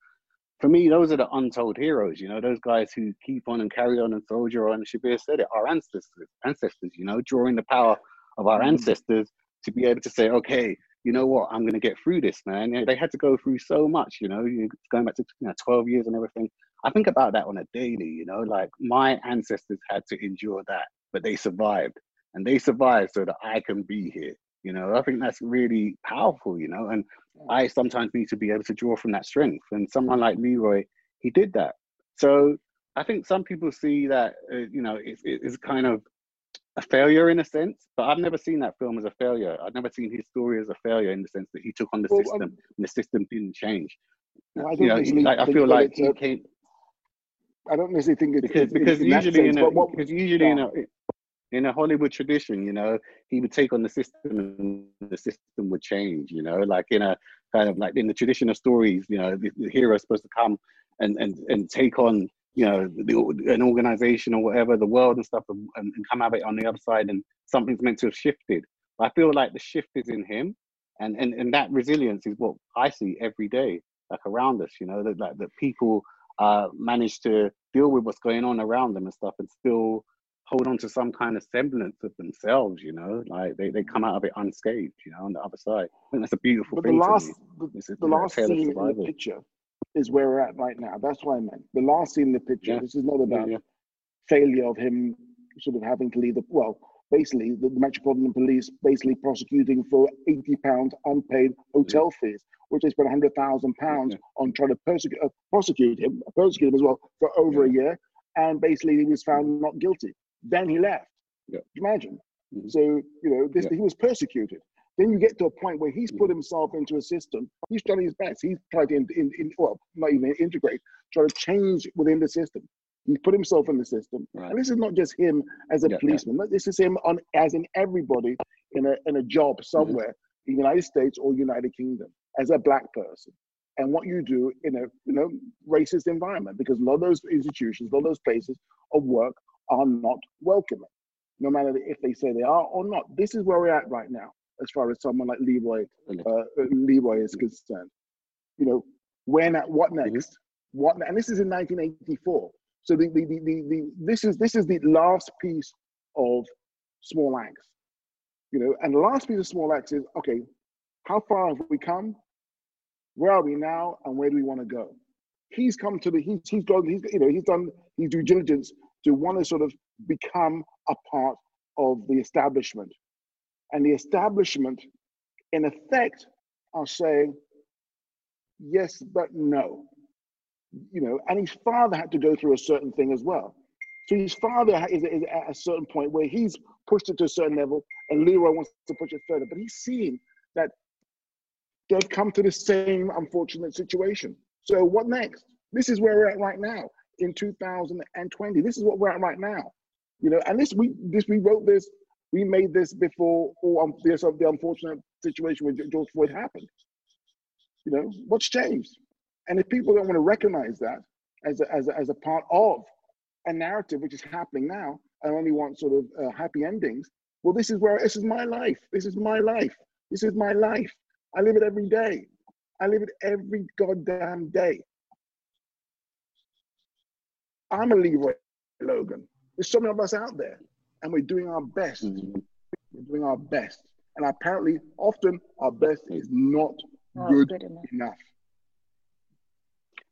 for me, those are the untold heroes, you know, those guys who keep on and carry on and soldier on. Shabier said it, our ancestors, you know, drawing the power of our ancestors to be able to say, okay, you know what, I'm going to get through this, man. And they had to go through so much, you know, going back to 12 years and everything. I think about that on a daily, you know, like my ancestors had to endure that, but they survived and they survived so that I can be here. You know, I think that's really powerful, you know, and I sometimes need to be able to draw from that strength. And someone like Leroy, he did that. So I think some people see that, you know, it's kind of a failure in a sense, but I've never seen that film as a failure. I've never seen his story as a failure in the sense that he took on the system and the system didn't change. Well, I, I don't necessarily think it's because usually in a Hollywood tradition, you know, he would take on the system and the system would change, you know, like in a kind of like in the tradition of stories, you know, the hero is supposed to come and take on, you know, an organization or whatever, the world and stuff, and come out of it on the other side and something's meant to have shifted. I feel like the shift is in him and that resilience is what I see every day, like around us, you know, that like the people manage to deal with what's going on around them and stuff and still hold on to some kind of semblance of themselves, you know, like they come out of it unscathed, you know, on the other side. I think that's a beautiful thing. The last scene in the picture is where we're at right now. That's what I meant. The last scene in the picture, this is not about failure of him sort of having to lead the, well, basically the Metropolitan Police basically prosecuting for £80 unpaid hotel fees, which they spent £100,000 on trying to prosecute him as well for over a year. And basically he was found not guilty. Then he left. Yeah. Imagine. So, you know, this, he was persecuted. Then you get to a point where he's put himself into a system. He's done his best. He's tried to, well, not even integrate, try to change within the system. He's put himself in the system. Right. And this is not just him as a policeman. This is him as in everybody in a job somewhere in the United States or United Kingdom as a black person. And what you do in a racist environment, because a lot of those institutions, a lot of those places of work are not welcoming, no matter if they say they are or not. This is where we're at right now. As far as someone like Leroy is concerned, you know, what next? What? And this is in 1984. So this is the last piece of Small Axe, you know. And the last piece of Small Axe is okay. How far have we come? Where are we now? And where do we want to go? He's come to the. He's gone. He's done his due diligence to want to sort of become a part of the establishment. And the establishment, in effect, are saying, yes, but no. You know, and his father had to go through a certain thing as well. So his father is at a certain point where he's pushed it to a certain level and Leroy wants to push it further. But he's seeing that they've come to the same unfortunate situation. So what next? This is where we're at right now in 2020. This is what we're at right now. You know, and we wrote this. We made this before all the unfortunate situation with George Floyd happened. You know, what's changed? And if people don't want to recognize that as a part of a narrative which is happening now, and only want sort of happy endings, well, this is my life. This is my life. I live it every day. I live it every goddamn day. I'm a Leroy Logan. There's so many of us out there, and we're doing our best. Mm-hmm. We're doing our best. And apparently, often, our best is not good enough.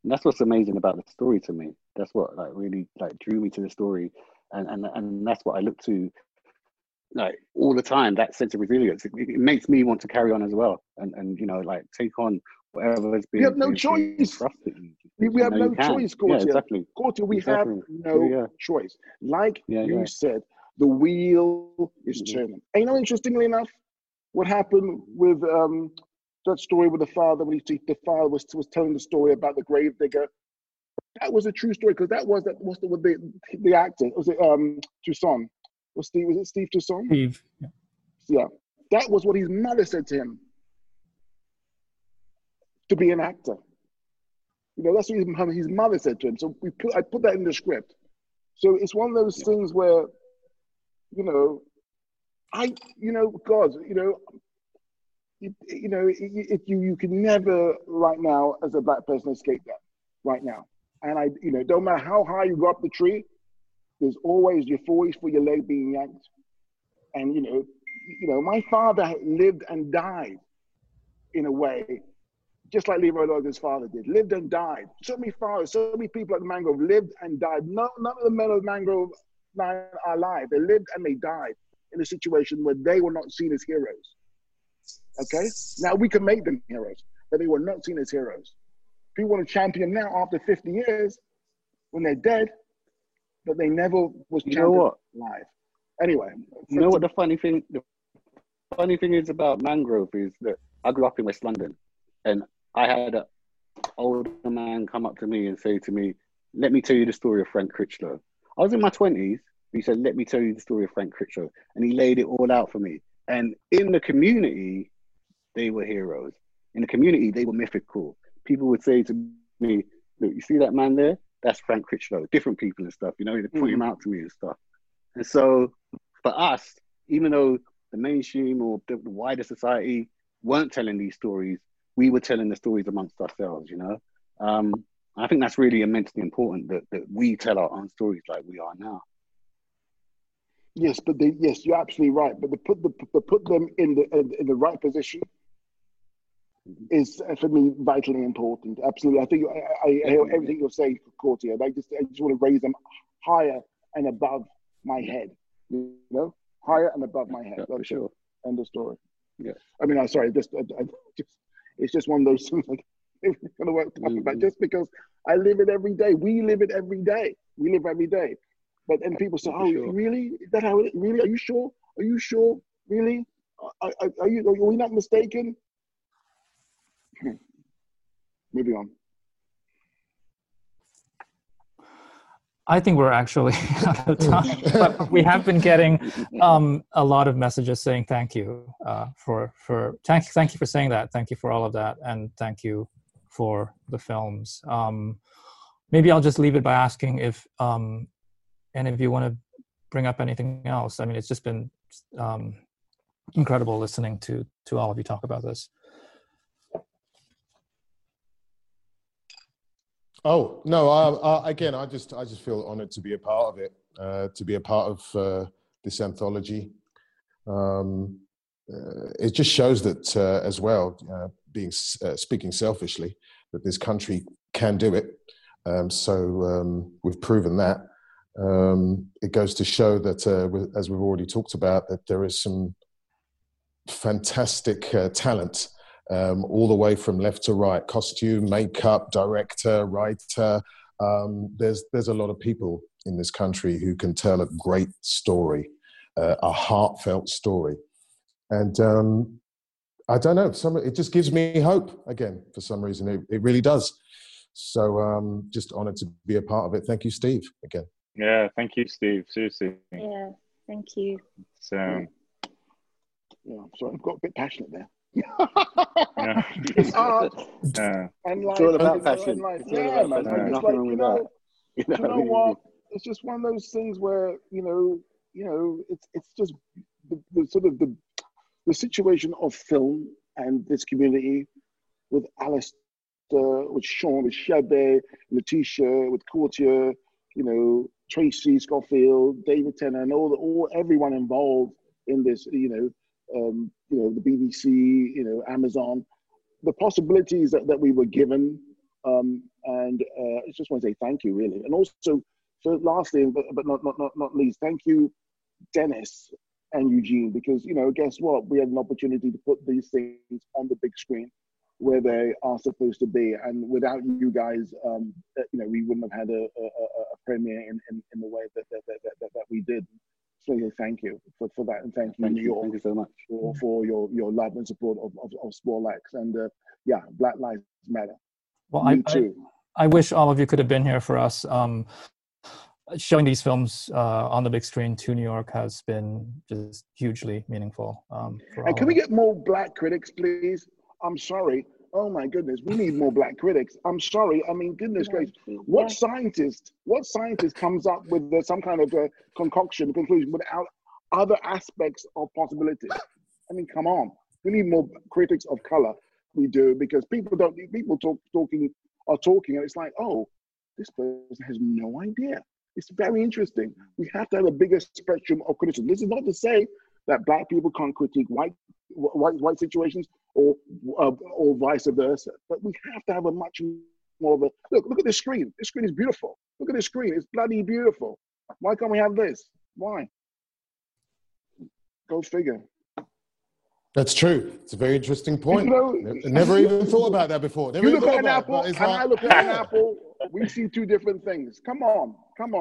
And that's what's amazing about the story to me. That's what really drew me to the story. And that's what I look to all the time, that sense of resilience. It makes me want to carry on as well and take on whatever has been. We have no choice. We have no choice, Courttia. Yeah, exactly. Courttia, we have no choice. Like you said, the wheel is turning. And interestingly enough, what happened with that story with the father, when the father was telling the story about the gravedigger, that was a true story, because that was the actor. Was it Toussaint? Was it Steve Toussaint? Steve. Yeah. That was what his mother said to him, to be an actor. That's what his mother said to him. So I put that in the script. So it's one of those things where, you can never right now as a black person escape that right now. And don't matter how high you go up the tree, there's always your voice for your leg being yanked. And my father lived and died in a way, just like Leroy Logan's father did. Lived and died. So many fathers, so many people at the Mangrove lived and died. None of the men of the Mangrove are alive. They lived and they died in a situation where they were not seen as heroes. Okay? Now we can make them heroes, but they were not seen as heroes. People want to champion now after 50 years when they're dead, but they never was championed alive. Anyway. You know what the funny thing is about Mangrove is that I grew up in West London, and I had an older man come up to me and say to me, let me tell you the story of Frank Crichlow. I was in my 20s, he said, let me tell you the story of Frank Crichlow. And he laid it all out for me. And in the community, they were heroes. In the community, they were mythical. People would say to me, look, you see that man there? That's Frank Crichlow. Different people and stuff, they point him out to me and stuff. And so for us, even though the mainstream or the wider society weren't telling these stories, we were telling the stories amongst ourselves, I think that's really immensely important that we tell our own stories like we are now. Yes, yes, you're absolutely right. But to put them in the right position is, for me, vitally important. Absolutely, I think I hear everything you're saying, Courttia. I just want to raise them higher and above my head. Higher and above my head. Yeah, for sure. End of story. Yeah. It's just one of those things. It's going to work about just because I live it every day. We live it every day. We live every day. And people say, "Oh, really? Is that how? Really? Are you sure? Are you sure? Really? Are we not mistaken?" Moving on. I think we're actually out of time, but we have been getting a lot of messages saying thank you thank you for saying that, thank you for all of that, and thank you for the films. Maybe I'll just leave it by asking if any of you want to bring up anything else. I mean, it's just been incredible listening to all of you talk about this. Oh no! Again, I just feel honoured to be a part of it, to be a part of this anthology. It just shows that, as well, speaking selfishly, that this country can do it. So we've proven that. It goes to show that, as we've already talked about, that there is some fantastic talent. All the way from left to right, costume, makeup, director, writer. There's a lot of people in this country who can tell a great story, a heartfelt story. And I don't know, it just gives me hope again, for some reason. It really does. So just honored to be a part of it. Thank you, Steve, again. Yeah, thank you, Steve, seriously. Yeah, thank you. So, yeah, I'm sorry, I've got a bit passionate there. Yeah. It's art, and it's all about passion. It's just one of those things where it's just the sort of the situation of film and and this community with Alistair, with Sean, with Shabier, Letitia, with Courttia, you know, Tracy Scofield, David Tennant, and all everyone involved in this, you know, the BBC, you know, Amazon, the possibilities that we were given, and I just want to say thank you, really. And also, so lastly, but not least, thank you, Dennis and Eugene, because, you know, guess what? We had an opportunity to put these things on the big screen where they are supposed to be. And without you guys, you know, we wouldn't have had a premiere in the way that we did. So yeah, thank you for that, and thank you, New York, thank you so much for your love and support of Small Axe, and yeah, Black Lives Matter. Well, I wish all of you could have been here for us. Showing these films on the big screen to New York has been just hugely meaningful. And can we get more Black critics, please? I'm sorry. Oh my goodness, we need more Black critics. I'm sorry. I mean, goodness gracious, what scientist comes up with some kind of a concoction, conclusion without other aspects of possibility? I mean, come on. We need more critics of color. We do, because people are talking, and it's like, oh, this person has no idea. It's very interesting. We have to have a bigger spectrum of criticism. This is not to say that Black people can't critique white situations, or vice versa. But we have to have a much more of a look. Look at this screen. This screen is beautiful. Look at this screen. It's bloody beautiful. Why can't we have this? Why? Go figure. That's true. It's a very interesting point. You know, never even thought about that before. You look at an apple, and I look at an apple. We see two different things. Come on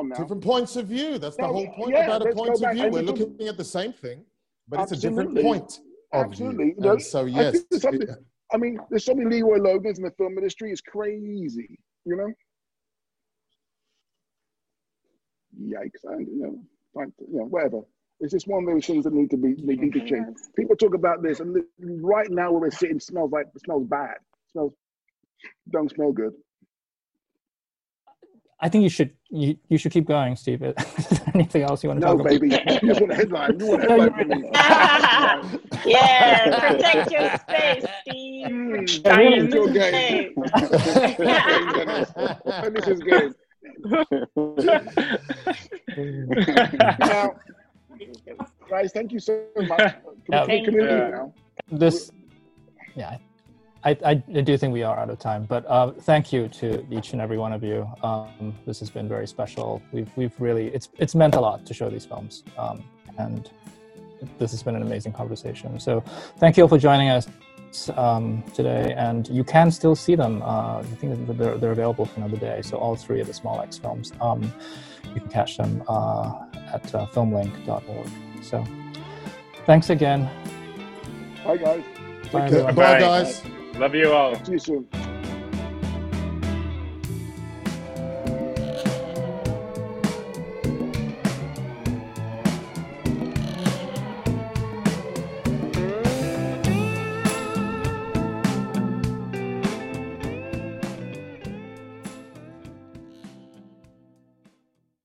now. Different points of view. That's the whole point about a point of view. We're looking at the same thing, but it's a different point. Absolutely. You know, so yes, I mean, there's so many Leroy Logans in the film industry. It's crazy, you know. Yikes! And you know, whatever. It's just one of those things that need to change. People talk about this, and right now where we're sitting smells bad. Don't smell good. I think you should keep going, Steve. Is there anything else you want to talk about? No, baby. You just want a headline. You want a headline from me. Yeah, protect your space, Steve. Protect your game. This is good. Now, guys, thank you so much. I do think we are out of time, but thank you to each and every one of you. This has been very special. We've really, it's meant a lot to show these films, and this has been an amazing conversation. So thank you all for joining us today, and you can still see them. I think that they're available for another day. So all three of the Small Axe films, you can catch them at filmlink.org. So thanks again. Bye guys. Bye guys. Love you all. See you soon.